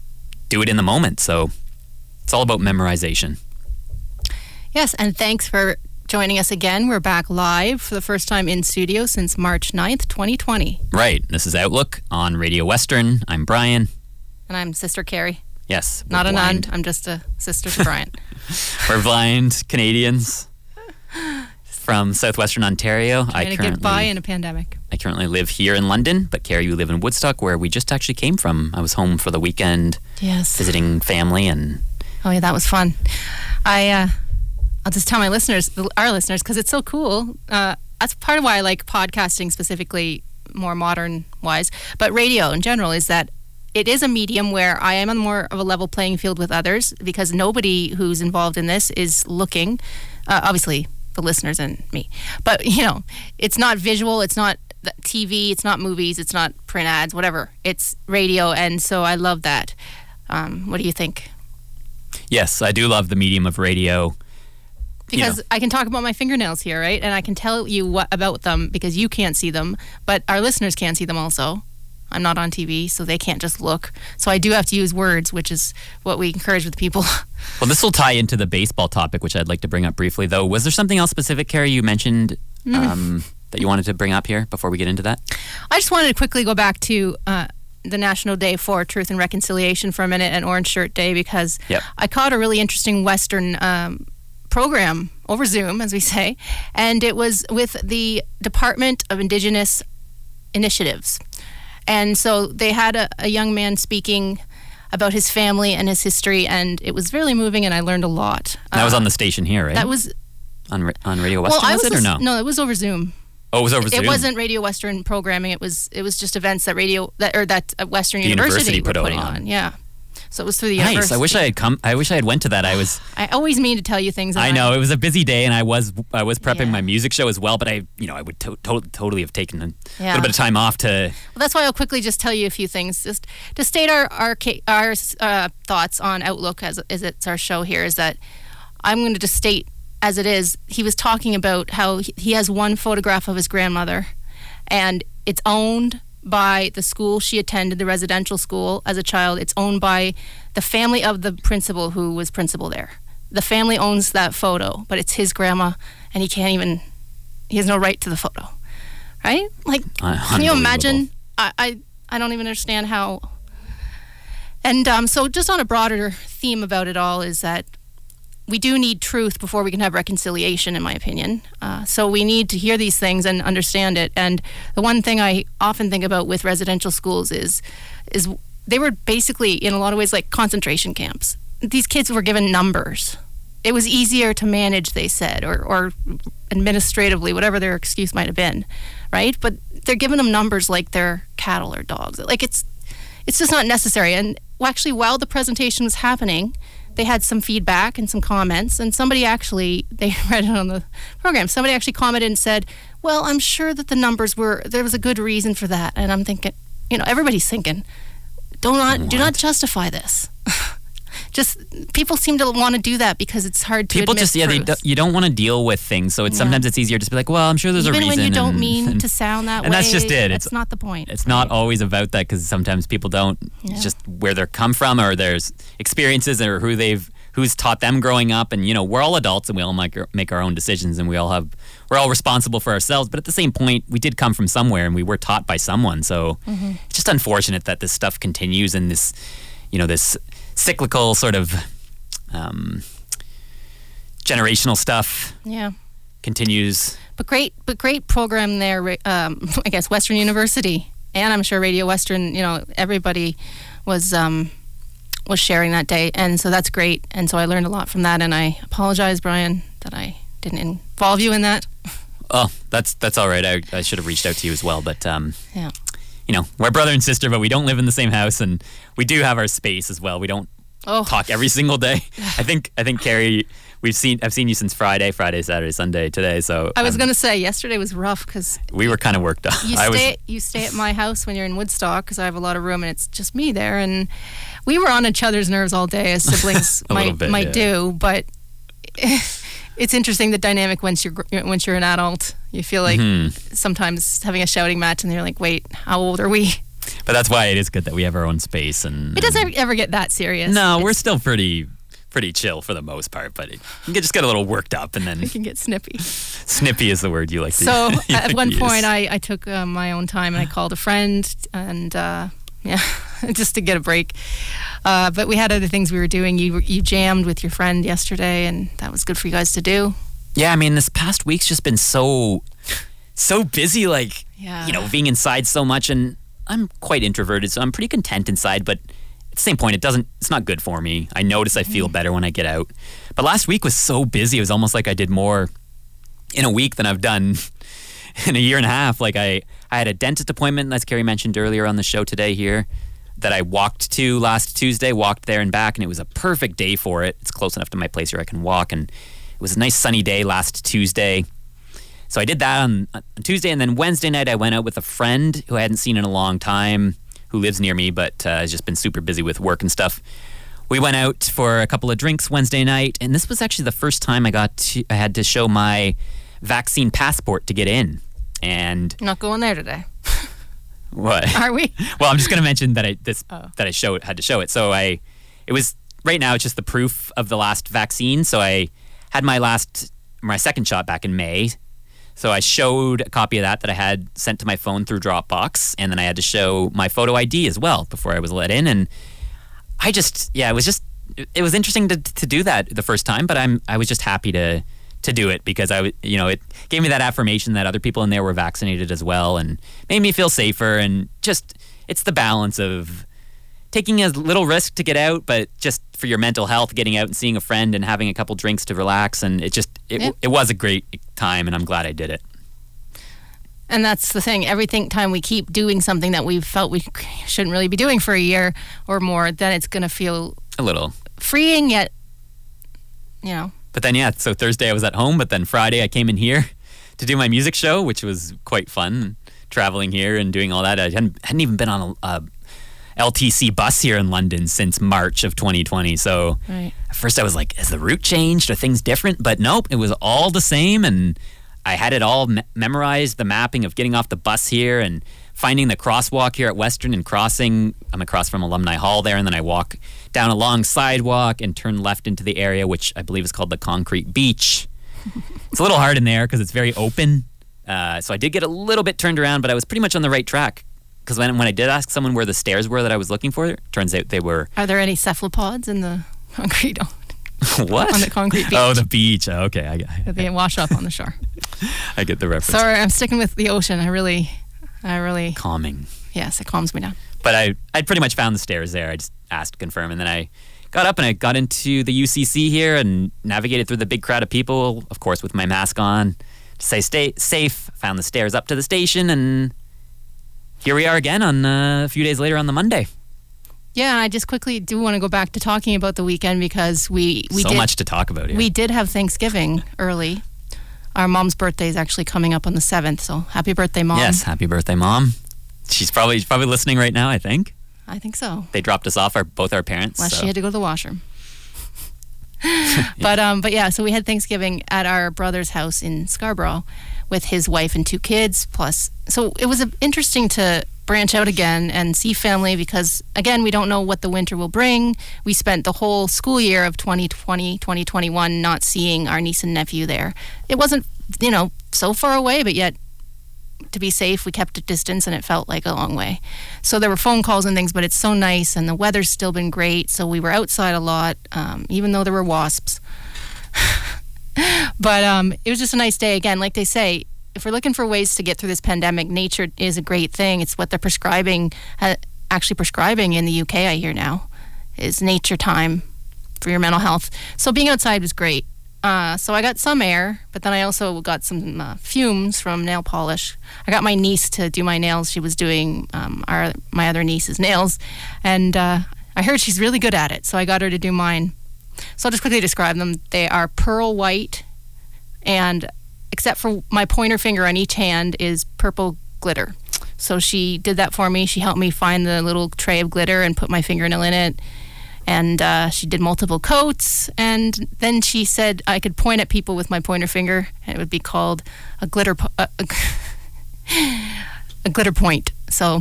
do it in the moment. So... it's all about memorization. Yes, and thanks for joining us again. We're back live for the first time in studio since March ninth, twenty twenty. Right. This is Outlook on Radio Western. I'm Brian. And I'm Sister Carrie. Yes. Not a nun. I'm just a sister to Brian. We're blind Canadians from southwestern Ontario. Trying I to currently, get by in a pandemic. I currently live here in London, but Carrie, you live in Woodstock, where we just actually came from. I was home for the weekend. Yes. Visiting family and... Oh, yeah, that was fun. I, uh, I'll just tell my listeners, our listeners, because it's so cool. Uh, that's part of why I like podcasting specifically, more modern-wise, but radio in general is that it is a medium where I am on more of a level playing field with others because nobody who's involved in this is looking, uh, obviously the listeners and me, but, you know, it's not visual, it's not T V, it's not movies, it's not print ads, whatever. It's radio, and so I love that. Um, what do you think? Yes, I do love the medium of radio. Because you know. I can talk about my fingernails here, right? And I can tell you what about them because you can't see them, but our listeners can see them also. I'm not on T V, so they can't just look. So I do have to use words, which is what we encourage with people. Well, this will tie into the baseball topic, which I'd like to bring up briefly, though. Was there something else specific, Carrie, you mentioned mm. um, that you wanted to bring up here before we get into that? I just wanted to quickly go back to... Uh, the National Day for Truth and Reconciliation for a minute and Orange Shirt Day because yep. I caught a really interesting Western um, program over Zoom, as we say, and it was with the Department of Indigenous Initiatives. And so they had a, a young man speaking about his family and his history, and it was really moving, and I learned a lot. That uh, was on the station here, right? That was... On, on Radio Western, well, was, was it, or no? No, it was over Zoom. Oh, it was over Zoom. It wasn't Radio Western programming. It was it was just events that radio that or that Western University, University put, put on. on. Yeah, So it was through the university. Nice. I wish I had come. I wish I had went to that. I was. I always mean to tell you things. I know. It was a busy day, and I was I was prepping yeah. my music show as well. But I, you know, I would to- to- totally have taken a yeah. little bit of time off to. Well, that's why I'll quickly just tell you a few things. Just to state our our our uh, thoughts on Outlook as as it's our show here is that I'm going to just state as it is. He was talking about how he has one photograph of his grandmother, and it's owned by the school she attended, the residential school, as a child. It's owned by the family of the principal who was principal there. The family owns that photo, but it's his grandma, and he can't even, he has no right to the photo, right? Like, can you imagine? I, I, I don't even understand how. And um, so just on a broader theme about it all is that we do need truth before we can have reconciliation, in my opinion. Uh, so we need to hear these things and understand it. And the one thing I often think about with residential schools is, is they were basically, in a lot of ways, like concentration camps. These kids were given numbers. It was easier to manage, they said, or, or administratively, whatever their excuse might have been, right? But they're giving them numbers like they're cattle or dogs. Like it's, it's just not necessary. And actually, while the presentation was happening, they had some feedback and some comments, and somebody actually, they read it on the program, somebody actually commented and said, well, I'm sure that the numbers were, there was a good reason for that. And I'm thinking, you know, everybody's thinking, do not, what? do not justify this. Just, people seem to want to do that because it's hard to people admit just, yeah, truth. They do, you don't want to deal with things, so it's yeah. sometimes it's easier to be like, well, I'm sure there's Even a reason. Even when you don't and, mean and, to sound that and way. And that's just it. That's it's not the point. It's right? not always about that, because sometimes people don't, yeah. it's just where they're come from, or there's experiences, or who they've, who's taught them growing up, and you know, we're all adults, and we all make our, make our own decisions, and we all have, we're all responsible for ourselves, but at the same point, we did come from somewhere, and we were taught by someone, so mm-hmm. it's just unfortunate that this stuff continues, and this, you know, this cyclical sort of um, generational stuff yeah. continues. But great, but great program there, um, I guess, Western University. And I'm sure Radio Western, you know, everybody was um, was sharing that day. And so that's great. And so I learned a lot from that. And I apologize, Brian, that I didn't involve you in that. Oh, that's that's all right. I, I should have reached out to you as well. But um, yeah. You know, we're brother and sister, but we don't live in the same house, and we do have our space as well. We don't oh. talk every single day. I think, I think Carrie, we've seen, I've seen you since Friday, Friday, Saturday, Sunday, today. So I was um, gonna say yesterday was rough because we were kind of worked up. You I stay, was, you stay at my house when you're in Woodstock because I have a lot of room and it's just me there, and we were on each other's nerves all day as siblings might bit, might yeah. do. But it's interesting the dynamic once you're once you're an adult. You feel like mm-hmm. sometimes having a shouting match and you're like, wait, how old are we? But that's why it is good that we have our own space. And it doesn't ever get that serious. No, it's, we're still pretty pretty chill for the most part, but it, you can just get a little worked up and then... We can get snippy. Snippy is the word you like to so use. So at one point I, I took uh, my own time and I called a friend and... Uh, Yeah, just to get a break. Uh, but we had other things we were doing. You you jammed with your friend yesterday, and that was good for you guys to do. Yeah, I mean, this past week's just been so, so busy, like, yeah. you know, being inside so much. And I'm quite introverted, so I'm pretty content inside. But at the same point, it doesn't, it's not good for me. I notice I feel better when I get out. But last week was so busy. It was almost like I did more in a week than I've done in a year and a half. Like, I... I had a dentist appointment, as Carrie mentioned earlier on the show today here, that I walked to last Tuesday, walked there and back, and it was a perfect day for it. It's close enough to my place where I can walk, and it was a nice sunny day last Tuesday. So I did that on, on Tuesday, and then Wednesday night I went out with a friend who I hadn't seen in a long time, who lives near me, but uh, has just been super busy with work and stuff. We went out for a couple of drinks Wednesday night, and this was actually the first time I got to, I had to show my vaccine passport to get in. And not going there today. What are we? Well, I'm just going to mention that I this oh. that I showed had to show it. So I, it was right now. It's just the proof of the last vaccine. So I had my last my second shot back in May. So I showed a copy of that that I had sent to my phone through Dropbox, and then I had to show my photo I D as well before I was let in. And I just yeah, it was just it was interesting to to do that the first time. But I'm I was just happy to. to do it because I, you know, it gave me that affirmation that other people in there were vaccinated as well and made me feel safer and just, it's the balance of taking a little risk to get out, but just for your mental health, getting out and seeing a friend and having a couple drinks to relax. And it just, it, yeah. it was a great time and I'm glad I did it. And that's the thing. Every time we keep doing something that we felt we shouldn't really be doing for a year or more, then it's going to feel a little freeing, yet, you know. But then, yeah, so Thursday I was at home, but then Friday I came in here to do my music show, which was quite fun, traveling here and doing all that. I hadn't, hadn't even been on a, a L T C bus here in London since March of twenty twenty. So right. At first I was like, has the route changed? Are things different? But nope, it was all the same, and I had it all me- memorized, the mapping of getting off the bus here and finding the crosswalk here at Western and crossing. I'm across from Alumni Hall there, and then I walk down a long sidewalk and turn left into the area, which I believe is called the Concrete Beach. It's a little hard in there because it's very open. Uh, so I did get a little bit turned around, but I was pretty much on the right track because when, when I did ask someone where the stairs were that I was looking for, it turns out they were... Are there any cephalopods in the concrete? What? On the concrete beach. Oh, the beach. Oh, okay. I, I, I, they wash up on the shore. I get the reference. Sorry, I'm sticking with the ocean. I really, I really... Calming. Yes, it calms me down. But I I pretty much found the stairs there. I just asked to confirm, and then I got up and I got into the U C C here and navigated through the big crowd of people, of course, with my mask on, to say stay safe, found the stairs up to the station, and here we are again on uh, a few days later on the Monday. Yeah, I just quickly do want to go back to talking about the weekend because we, we so did, much to talk about. Yeah. We did have Thanksgiving early. Our mom's birthday is actually coming up on the seventh, so happy birthday, Mom. Yes, happy birthday, Mom. She's probably she's probably listening right now, I think. I think so. They dropped us off, our both our parents. Well, so. She had to go to the washroom. yeah. But um, but yeah, so we had Thanksgiving at our brother's house in Scarborough with his wife and two kids. Plus, so it was interesting to branch out again and see family because, again, we don't know what the winter will bring. We spent the whole school year of twenty twenty, twenty twenty-one not seeing our niece and nephew there. It wasn't, you know, so far away, but yet, to be safe, we kept a distance, and it felt like a long way. So there were phone calls and things, but it's so nice, and the weather's still been great, so we were outside a lot, um, even though there were wasps. But um, it was just a nice day. Again, like they say, if we're looking for ways to get through this pandemic, nature is a great thing. It's what they're prescribing, uh, actually prescribing in the U K, I hear now, is nature time for your mental health. So being outside was great. Uh, so I got some air, but then I also got some uh, fumes from nail polish. I got my niece to do my nails. She was doing um, our my other niece's nails, and uh, I heard she's really good at it, so I got her to do mine. So I'll just quickly describe them. They are pearl white, and except for my pointer finger on each hand is purple glitter. So she did that for me. She helped me find the little tray of glitter and put my fingernail in it. And uh, she did multiple coats, and then she said I could point at people with my pointer finger, and it would be called a glitter po- a, a, a glitter point. So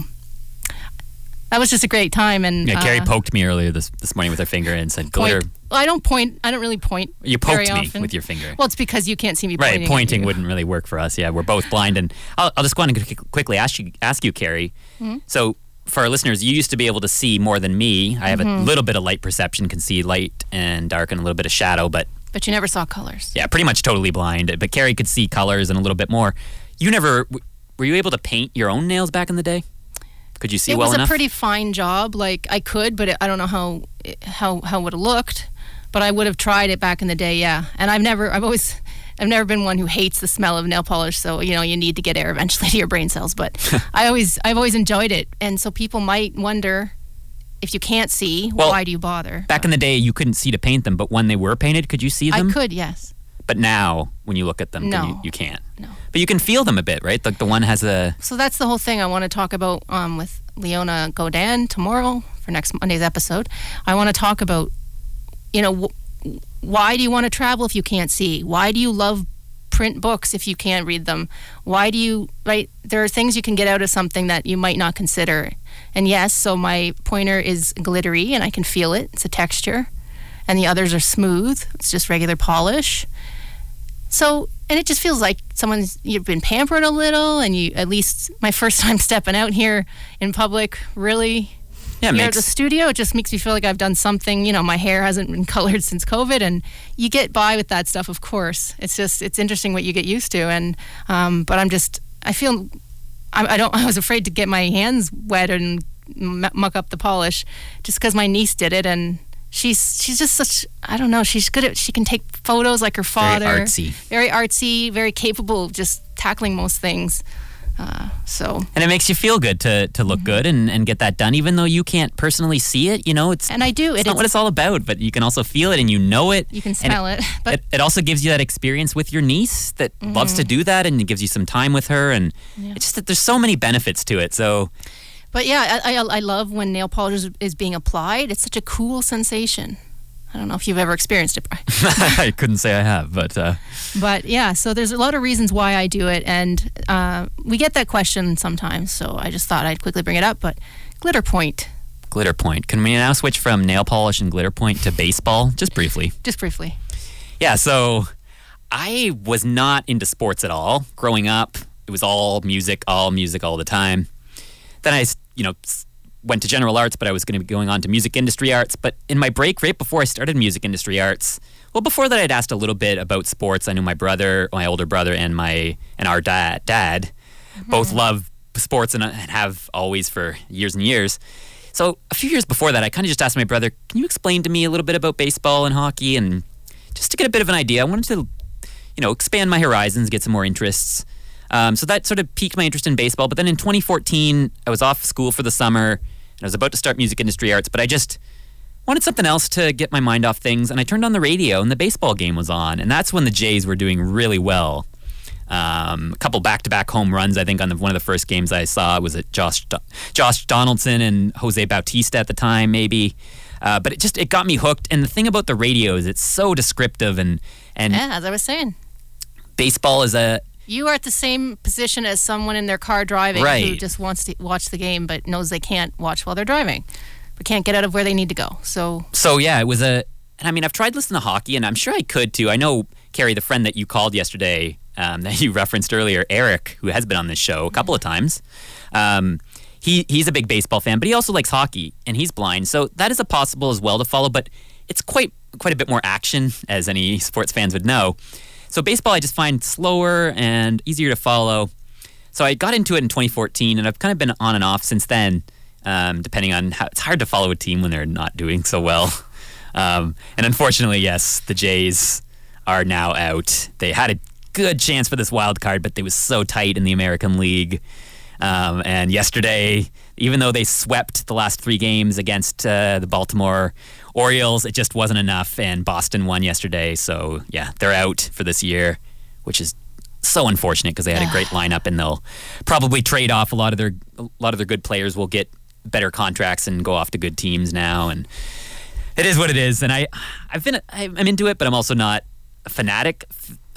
that was just a great time. And yeah, Carrie uh, poked me earlier this this morning with her finger and said glitter. Point. Well, I don't point. I don't really point. You poked very often. Me with your finger. Well, it's because you can't see me pointing. Right, pointing at you. Wouldn't really work for us. Yeah, we're both blind, and I'll, I'll just go on and quickly ask you ask you, Carrie. Mm-hmm. So, for our listeners, you used to be able to see more than me. I have mm-hmm. a little bit of light perception, can see light and dark and a little bit of shadow, but... But you never saw colors. Yeah, pretty much totally blind. But Carrie could see colors and a little bit more. You never... Were you able to paint your own nails back in the day? Could you see it well enough? It was a pretty fine job. Like, I could, but it, I don't know how it, how, how it would have looked. But I would have tried it back in the day, yeah. And I've never... I've always... I've never been one who hates the smell of nail polish, so you know you need to get air eventually to your brain cells. But I always, I've always enjoyed it, and so people might wonder if you can't see, well, why do you bother? Back in the day, you couldn't see to paint them, but when they were painted, could you see them? I could, yes. But now, when you look at them, no. you, you can't. No. But you can feel them a bit, right? Like the one has a. So that's the whole thing I want to talk about um, with Leona Godin tomorrow for next Monday's episode. I want to talk about, you know. W- Why do you want to travel if you can't see? Why do you love print books if you can't read them? Why do you, right? There are things you can get out of something that you might not consider. And yes, so my pointer is glittery and I can feel it. It's a texture. And the others are smooth. It's just regular polish. So, and it just feels like someone's, you've been pampered a little and you, at least my first time stepping out here in public, really... Yeah, here at the studio, it just makes me feel like I've done something. You know, my hair hasn't been colored since COVID, and you get by with that stuff, of course. It's just, it's interesting what you get used to, and um, but I'm just, I feel, I, I don't, I was afraid to get my hands wet and m- muck up the polish, just because my niece did it, and she's she's just such, I don't know, she's good at, she can take photos like her father. Very artsy. Very artsy, very capable of just tackling most things. Uh, so and it makes you feel good to to look mm-hmm. good and, and get that done, even though you can't personally see it. You know, it's and I do. It's it, not it's, what it's all about, but you can also feel it and you know it. You can smell it, it. But it, it also gives you that experience with your niece that mm-hmm. loves to do that, and it gives you some time with her, and yeah. it's just that there's so many benefits to it. So. But yeah, I, I I love when nail polish is, is being applied. It's such a cool sensation. I don't know if you've ever experienced it. I couldn't say I have, but... Uh. But yeah, so there's a lot of reasons why I do it, and uh, we get that question sometimes, so I just thought I'd quickly bring it up, but glitter point. Glitter point. Can we now switch from nail polish and glitter point to baseball? Just briefly. Just briefly. Yeah, so I was not into sports at all. Growing up, it was all music, all music all the time. Then I, you know... went to general arts, but I was going to be going on to music industry arts. But in my break, right before I started music industry arts, well, before that, I'd asked a little bit about sports. I knew my brother, my older brother, and my and our da- dad mm-hmm. both love sports and have always for years and years. So a few years before that, I kind of just asked my brother, "Can you explain to me a little bit about baseball and hockey?" And just to get a bit of an idea, I wanted to, you know, expand my horizons, get some more interests. Um, so that sort of piqued my interest in baseball. But then in twenty fourteen, I was off school for the summer, and I was about to start music industry arts, but I just wanted something else to get my mind off things, and I turned on the radio, and the baseball game was on, and that's when the Jays were doing really well. Um, a couple back-to-back home runs, I think, on the, one of the first games I saw was at Josh Do- Josh Donaldson and Jose Bautista at the time, maybe. Uh, but it just it got me hooked, and the thing about the radio is it's so descriptive, and... and yeah, as I was saying. Baseball is a... You are at the same position as someone in their car driving right. who just wants to watch the game but knows they can't watch while they're driving, but can't get out of where they need to go. So, so yeah, it was a... And I mean, I've tried listening to hockey, and I'm sure I could too. I know, Carrie, the friend that you called yesterday, um, that you referenced earlier, Eric, who has been on this show a couple yeah. of times, um, he he's a big baseball fan, but he also likes hockey, and he's blind. So that is a possible as well to follow, but it's quite quite a bit more action, as any sports fans would know. So baseball I just find slower and easier to follow. So I got into it in twenty fourteen, and I've kind of been on and off since then, um, depending on how... It's hard to follow a team when they're not doing so well. Um, and unfortunately, yes, the Jays are now out. They had a good chance for this wild card, but they was so tight in the American League. Um, and yesterday, even though they swept the last three games against uh, the Baltimore Orioles, it just wasn't enough, and Boston won yesterday. So, yeah, they're out for this year, which is so unfortunate because they had a great lineup, and they'll probably trade off a lot of their a lot of their good players will get better contracts and go off to good teams now. And it is what it is. And I, I've been I'm into it, but I'm also not a fanatic.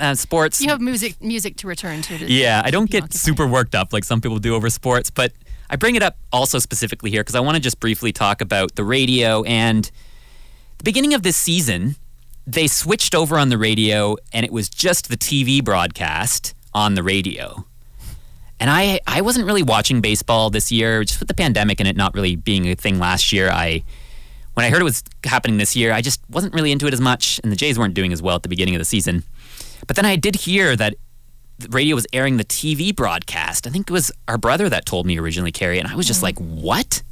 Uh, sports. You have music music to return to. to yeah, I don't get occupied. super worked up like some people do over sports, but I bring it up also specifically here because I want to just briefly talk about the radio. And the beginning of this season, they switched over on the radio, and it was just the T V broadcast on the radio. And I, I wasn't really watching baseball this year, just with the pandemic and it not really being a thing last year. I when I heard it was happening this year, I just wasn't really into it as much, and the Jays weren't doing as well at the beginning of the season. But then I did hear that the radio was airing the T V broadcast. I think it was our brother that told me originally, Carrie, and I was just mm. like, what?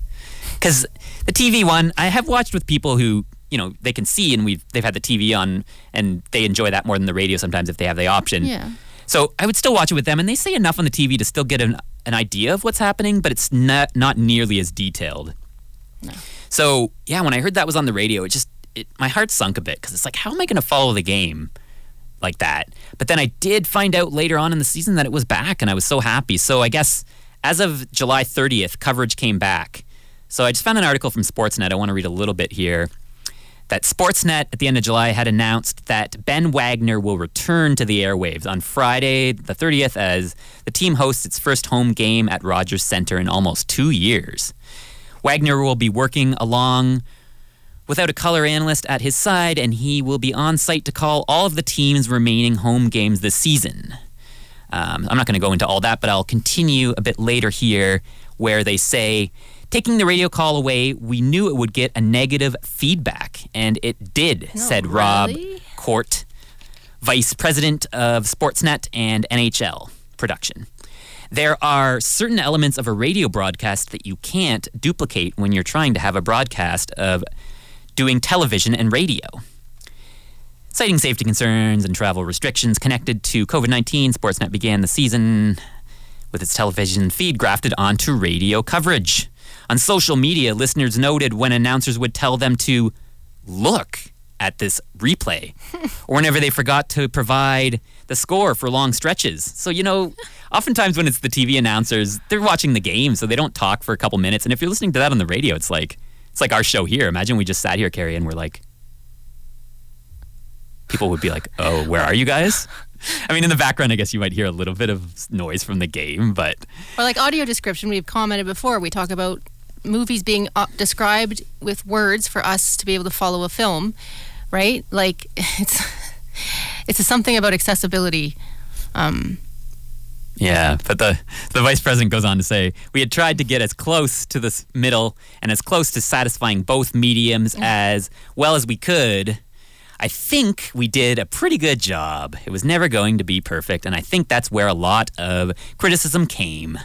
Because the T V one, I have watched with people who, you know, they can see, and we've they've had the T V on, and they enjoy that more than the radio sometimes if they have the option. Yeah. So I would still watch it with them, and they say enough on the T V to still get an, an idea of what's happening, but it's not, not nearly as detailed. No. So, yeah, when I heard that was on the radio, it just, it, my heart sunk a bit because it's like, how am I going to follow the game like that? But then I did find out later on in the season that it was back, and I was so happy. So I guess as of July thirtieth, coverage came back. So I just found an article from Sportsnet. I want to read a little bit here. That Sportsnet at the end of July had announced that Ben Wagner will return to the airwaves on Friday the thirtieth as the team hosts its first home game at Rogers Centre in almost two years. Wagner will be working along without a color analyst at his side, and he will be on site to call all of the team's remaining home games this season. Um, I'm not going to go into all that, but I'll continue a bit later here where they say, taking the radio call away, we knew it would get a negative feedback, and it did, no, said Rob really? Court, Vice President of Sportsnet and N H L Production. There are certain elements of a radio broadcast that you can't duplicate when you're trying to have a broadcast of doing television and radio. Citing safety concerns and travel restrictions connected to covid nineteen, Sportsnet began the season with its television feed grafted onto radio coverage. On social media, listeners noted when announcers would tell them to look at this replay or whenever they forgot to provide the score for long stretches. So, you know, oftentimes when it's the T V announcers, they're watching the game, so they don't talk for a couple minutes. And if you're listening to that on the radio, it's like, it's like our show here. Imagine we just sat here, Carrie, and we're like, people would be like, oh, where are you guys? I mean, in the background, I guess you might hear a little bit of noise from the game, but... Or like audio description, we've commented before, we talk about movies being described with words for us to be able to follow a film, right? Like, it's... It's something about accessibility. Um, yeah, but the, the vice president goes on to say, we had tried to get as close to the middle and as close to satisfying both mediums as well as we could. I think we did a pretty good job. It was never going to be perfect, and I think that's where a lot of criticism came.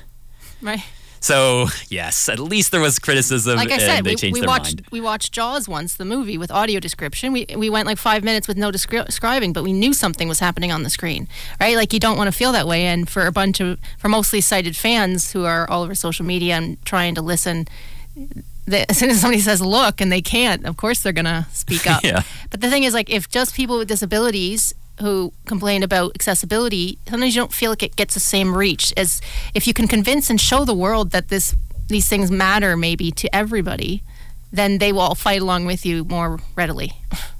Right. So, yes, at least there was criticism, like I said, and they we, changed we their watched, mind. We watched Jaws once, the movie, with audio description. We we went like five minutes with no descri- describing, but we knew something was happening on the screen, right? Like, you don't want to feel that way. And for a bunch of, for mostly sighted fans who are all over social media and trying to listen, they, as soon as somebody says, look, and they can't, of course they're going to speak up. Yeah. But the thing is, like, if just people with disabilities who complain about accessibility, sometimes you don't feel like it gets the same reach as if you can convince and show the world that this these things matter maybe to everybody, then they will all fight along with you more readily.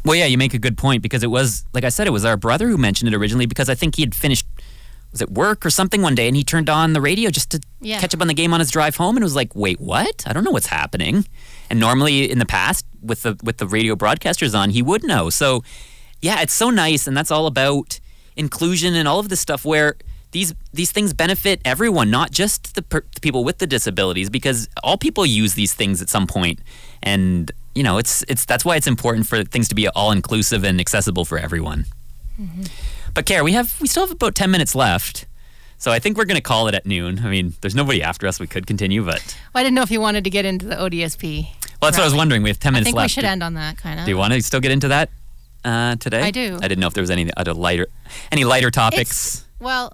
Well, yeah, you make a good point, because it was, like I said, it was our brother who mentioned it originally, because I think he had finished, was it work or something one day, and he turned on the radio just to yeah. catch up on the game on his drive home, and was like, wait, what? I don't know what's happening. And normally in the past, with the with the radio broadcasters on, he would know. So yeah, it's so nice, and that's all about inclusion and all of this stuff where these these things benefit everyone, not just the, per- the people with the disabilities, because all people use these things at some point. And, you know, it's it's that's why it's important for things to be all-inclusive and accessible for everyone. Mm-hmm. But, Kara, we have we still have about ten minutes left, so I think we're going to call it at noon. I mean, there's nobody after us. We could continue, but... Well, I didn't know if you wanted to get into the O D S P. Well, that's what I was wondering. We have ten minutes left. I think we should end on that, kind of. Do you want to still get into that? Uh, today? I do. I didn't know if there was any other lighter, any lighter topics. It's, well,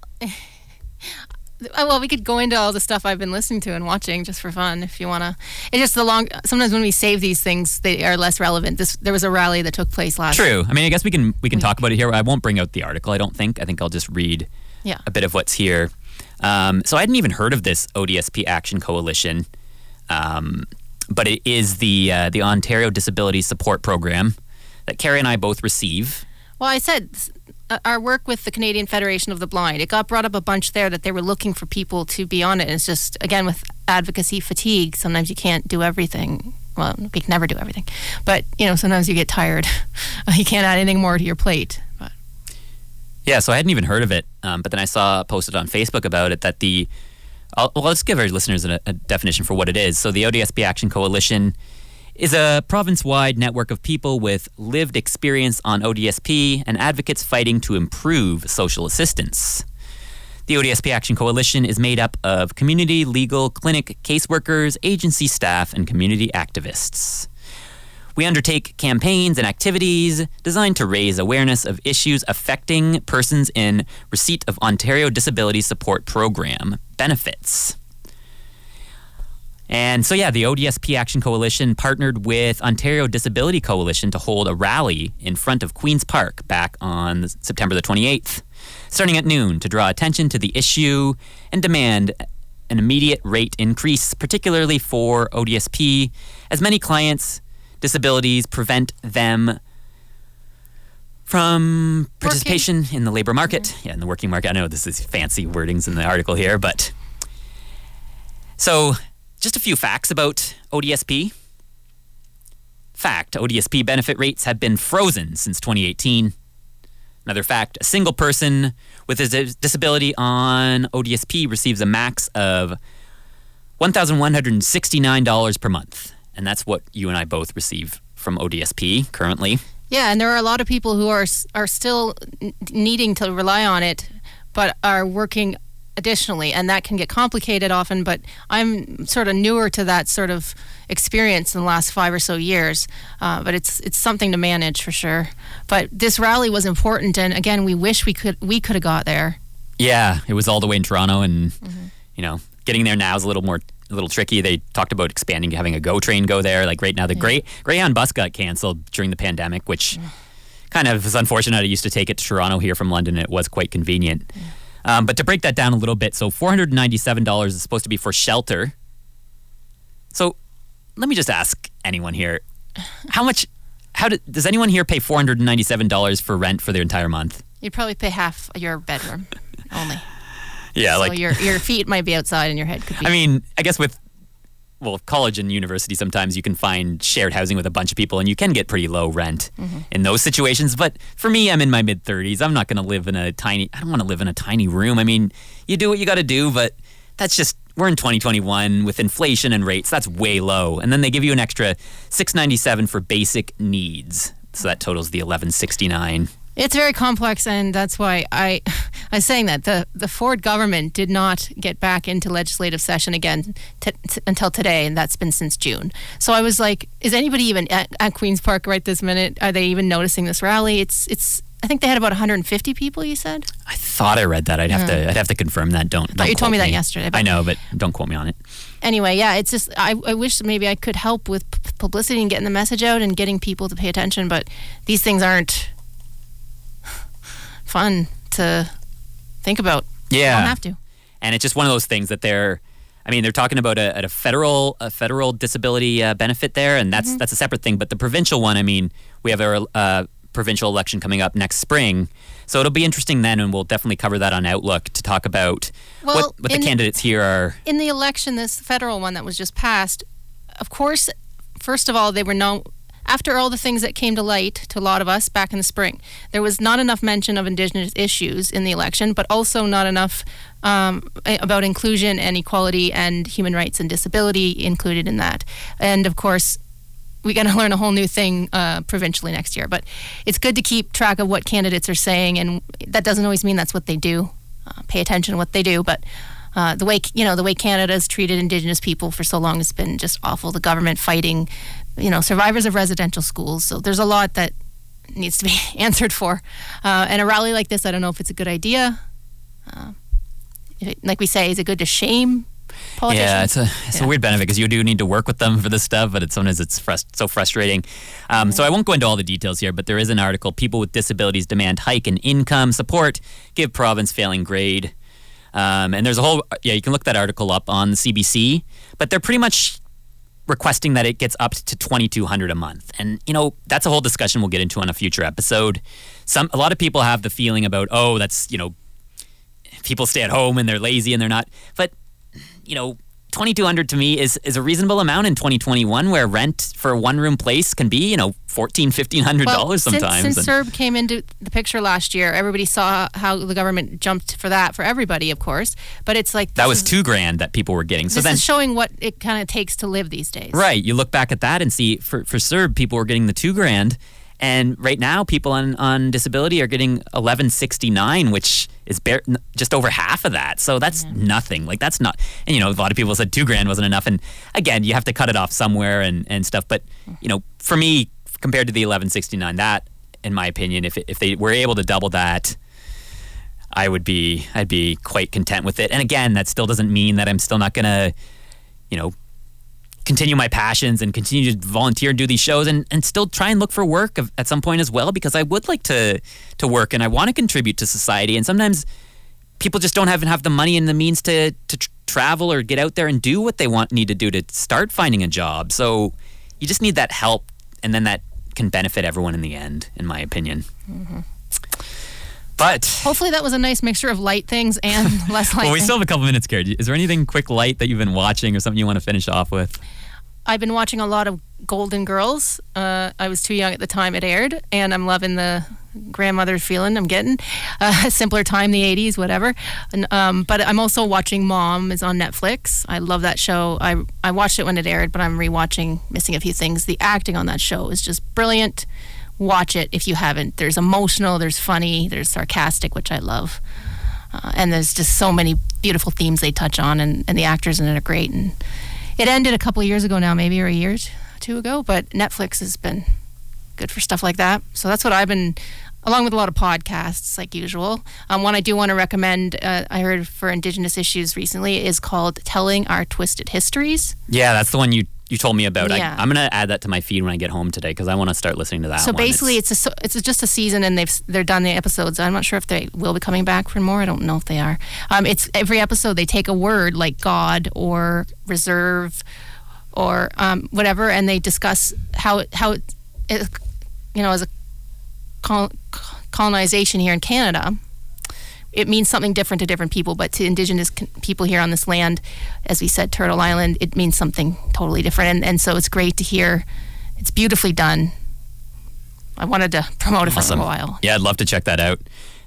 well, we could go into all the stuff I've been listening to and watching just for fun if you want to. It's just the long, sometimes when we save these things, they are less relevant. This, there was a rally that took place last True. I mean, I guess we can we can week. talk about it here. I won't bring out the article, I don't think. I think I'll just read yeah. a bit of what's here. Um, so I hadn't even heard of this O D S P Action Coalition, um, but it is the uh, the Ontario Disability Support Program that Carrie and I both receive. Well, I said uh, our work with the Canadian Federation of the Blind, it got brought up a bunch there that they were looking for people to be on it. And it's just, again, with advocacy fatigue, sometimes you can't do everything. Well, we can never do everything. But, you know, sometimes you get tired. You can't add anything more to your plate. But. Yeah, so I hadn't even heard of it. Um, but then I saw posted on Facebook about it that the... I'll, well, let's give our listeners a, a definition for what it is. So the O D S P Action Coalition is a province-wide network of people with lived experience on O D S P and advocates fighting to improve social assistance. The O D S P Action Coalition is made up of community, legal, clinic, caseworkers, agency staff, and community activists. We undertake campaigns and activities designed to raise awareness of issues affecting persons in receipt of Ontario Disability Support Program benefits. And so, yeah, the O D S P Action Coalition partnered with Ontario Disability Coalition to hold a rally in front of Queen's Park back on September the twenty-eighth, starting at noon, to draw attention to the issue and demand an immediate rate increase, particularly for O D S P, as many clients' disabilities prevent them from participation working. in the labor market. Mm-hmm. Yeah, in the working market. I know this is fancy wordings in the article here, but... So... Just a few facts about O D S P. Fact, O D S P benefit rates have been frozen since twenty eighteen. Another fact, a single person with a disability on O D S P receives a max of one thousand one hundred sixty-nine dollars per month. And that's what you and I both receive from O D S P currently. Yeah, and there are a lot of people who are are still needing to rely on it, but are working additionally, and that can get complicated often, but I'm sort of newer to that sort of experience in the last five or so years, uh, but it's it's something to manage for sure. But this rally was important, and again, we wish we could we could have got there. Yeah, it was all the way in Toronto, and mm-hmm. you know, getting there now is a little more a little tricky. They talked about expanding, having a GO train go there. Like right now, the yeah. Grey, Greyhound bus got canceled during the pandemic, which yeah. kind of is unfortunate. I used to take it to Toronto here from London, and it was quite convenient. Yeah. Um, but to break that down a little bit, so four hundred ninety-seven dollars is supposed to be for shelter. So let me just ask anyone here, how much, how do, does anyone here pay four hundred ninety-seven dollars for rent for their entire month? You'd probably pay half your bedroom only. Yeah, so like your your feet might be outside and your head could be. I mean, I guess with well, college and university, sometimes you can find shared housing with a bunch of people, and you can get pretty low rent mm-hmm. in those situations. But for me, I'm in my mid thirties. I'm not going to live in a tiny. I don't want to live in a tiny room. I mean, you do what you got to do, but that's just we're in twenty twenty-one with inflation and rates. That's way low. And then they give you an extra six hundred ninety-seven dollars for basic needs, so that totals the eleven sixty-nine. It's very complex, and that's why I I was saying that the, the Ford government did not get back into legislative session again t- t- until today, and that's been since June. So I was like, is anybody even at, at Queen's Park right this minute? Are they even noticing this rally? It's it's. I think they had about one hundred fifty people. You said. I thought I read that. I'd have yeah. to. I'd have to confirm that. Don't. I thought don't you told me that me. yesterday. I know, but don't quote me on it. Anyway, yeah, it's just I. I wish maybe I could help with p- publicity and getting the message out and getting people to pay attention, but these things aren't fun to think about. Yeah. I don't have to. And it's just one of those things that they're, I mean, they're talking about a, a federal a federal disability uh, benefit there, and that's mm-hmm. that's a separate thing. But the provincial one, I mean, we have a uh, provincial election coming up next spring, so it'll be interesting then, and we'll definitely cover that on Outlook to talk about well, what, what the candidates here are. In the election, this federal one that was just passed, of course, first of all, they were no... After all the things that came to light to a lot of us back in the spring, there was not enough mention of Indigenous issues in the election, but also not enough um, about inclusion and equality and human rights and disability included in that. And of course, we're going to learn a whole new thing uh, provincially next year. But it's good to keep track of what candidates are saying, and that doesn't always mean that's what they do. Uh, pay attention to what they do, but... Uh, the way you know the way Canada's treated Indigenous people for so long has been just awful. The government fighting, you know, survivors of residential schools. So there's a lot that needs to be answered for. Uh, and a rally like this, I don't know if it's a good idea. Uh, it, like we say, is it good to shame politicians? Yeah, it's a it's yeah. a weird benefit because you do need to work with them for this stuff, but it's, sometimes it's frust- so frustrating. Um, yeah. So I won't go into all the details here, but there is an article: People with Disabilities Demand Hike in Income Support, Give Province Failing Grade. Um, and there's a whole, yeah, you can look that article up on the C B C, but they're pretty much requesting that it gets up to twenty-two hundred dollars a month. And, you know, that's a whole discussion we'll get into on a future episode. Some, a lot of people have the feeling about, oh, that's, you know, people stay at home and they're lazy and they're not, but, you know, twenty-two hundred dollars to me is, is a reasonable amount in twenty twenty-one, where rent for a one-room place can be, you know, fourteen hundred dollars, fifteen hundred dollars well, sometimes. Since, since CERB came into the picture last year, everybody saw how the government jumped for that, for everybody, of course. But it's like... That was is, two grand that people were getting. So this then, is showing what it kind of takes to live these days. Right. You look back at that and see, for, for CERB, people were getting the two grand. And right now, people on, on disability are getting eleven sixty-nine, which is bare, just over half of that. So that's yeah. nothing. Like that's not. And you know, a lot of people said two grand wasn't enough. And again, you have to cut it off somewhere and, and stuff. But you know, for me, compared to the eleven sixty-nine, that, in my opinion, if if they were able to double that, I would be I'd be quite content with it. And again, that still doesn't mean that I'm still not gonna, you know, continue my passions and continue to volunteer and do these shows and, and still try and look for work at some point as well, because I would like to to work and I want to contribute to society. And sometimes people just don't have, have the money and the means to, to tr- travel or get out there and do what they want need to do to start finding a job. So you just need that help, and then that can benefit everyone in the end, in my opinion. Mm-hmm. But hopefully that was a nice mixture of light things and less light. Well, we still have a couple minutes, Karen. Is there anything quick light that you've been watching or something you want to finish off with? I've been watching a lot of Golden Girls. Uh, I was too young at the time it aired, and I'm loving the grandmother feeling I'm getting. Uh, simpler time, the eighties, whatever. And, um, but I'm also watching Mom is on Netflix. I love that show. I I watched it when it aired, but I'm rewatching, missing a few things. The acting on that show is just brilliant. Watch it if you haven't. There's emotional, there's funny, there's sarcastic, which I love. Uh, and there's just so many beautiful themes they touch on, and, and the actors in it are great. And it ended a couple of years ago now, maybe, or a year or two ago, but Netflix has been good for stuff like that. So that's what I've been... along with a lot of podcasts, like usual. Um, one I do want to recommend, uh, I heard for Indigenous issues recently, is called Telling Our Twisted Histories. Yeah, that's the one you You told me about. Yeah. I, I'm going to add that to my feed when I get home today because I want to start listening to that so one. So basically, it's it's, a, it's just a season, and they've they're done the episodes. I'm not sure if they will be coming back for more. I don't know if they are. Um, it's every episode they take a word like God or reserve or um, whatever, and they discuss how how it, it you know as a col- colonization here in Canada. It means something different to different people, but to Indigenous people here on this land, as we said, Turtle Island, it means something totally different. And, and so it's great to hear. It's beautifully done. I wanted to promote it awesome. for a while. Yeah, I'd love to check that out.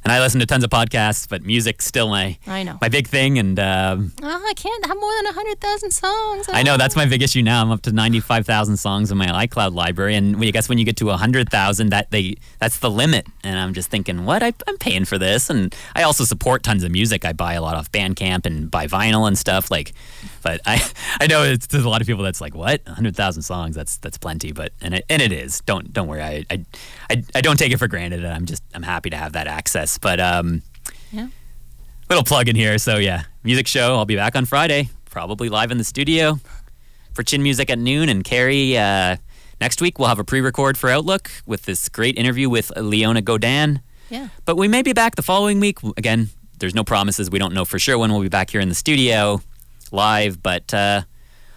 And I listen to tons of podcasts, but music's still my I know. my big thing. And um, oh, I can't have more than one hundred thousand songs. Oh. I know, that's my big issue now. I'm up to ninety-five thousand songs in my iCloud library. And when you guess when you get to one hundred thousand, that they that's the limit. And I'm just thinking, what? I, I'm paying for this. And I also support tons of music. I buy a lot off Bandcamp and buy vinyl and stuff. Like, But I I know it's, there's a lot of people that's like, what? one hundred thousand songs, that's that's plenty. But And it, and it is. Don't don't worry. I, I, I, I don't take it for granted. And I'm just I'm happy to have that access. But um, yeah, little plug in here. So yeah, music show. I'll be back on Friday, probably live in the studio for Chin Music at noon. And Carrie, uh, next week we'll have a pre-record for Outlook with this great interview with Leona Godin. Yeah. But we may be back the following week. Again, there's no promises. We don't know for sure when we'll be back here in the studio live, but uh,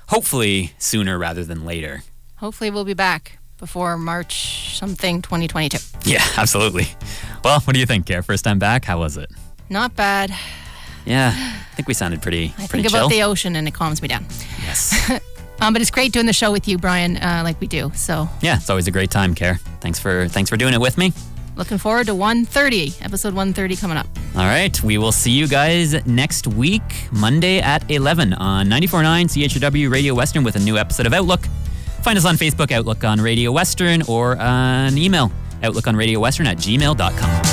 hopefully sooner rather than later. Hopefully we'll be back before March something twenty twenty-two. Yeah, absolutely. Well, what do you think, Care? First time back, how was it? Not bad. Yeah, I think we sounded pretty I pretty think chill. About the ocean and it calms me down. Yes. um, but it's great doing the show with you, Brian, uh, like we do. So yeah, it's always a great time, Care. Thanks for thanks for doing it with me. Looking forward to one thirty, episode one thirty coming up. All right, we will see you guys next week, Monday at eleven on ninety-four point nine C H W Radio Western with a new episode of Outlook. Find us on Facebook, Outlook on Radio Western, or an email, outlook on radio western at gmail dot com.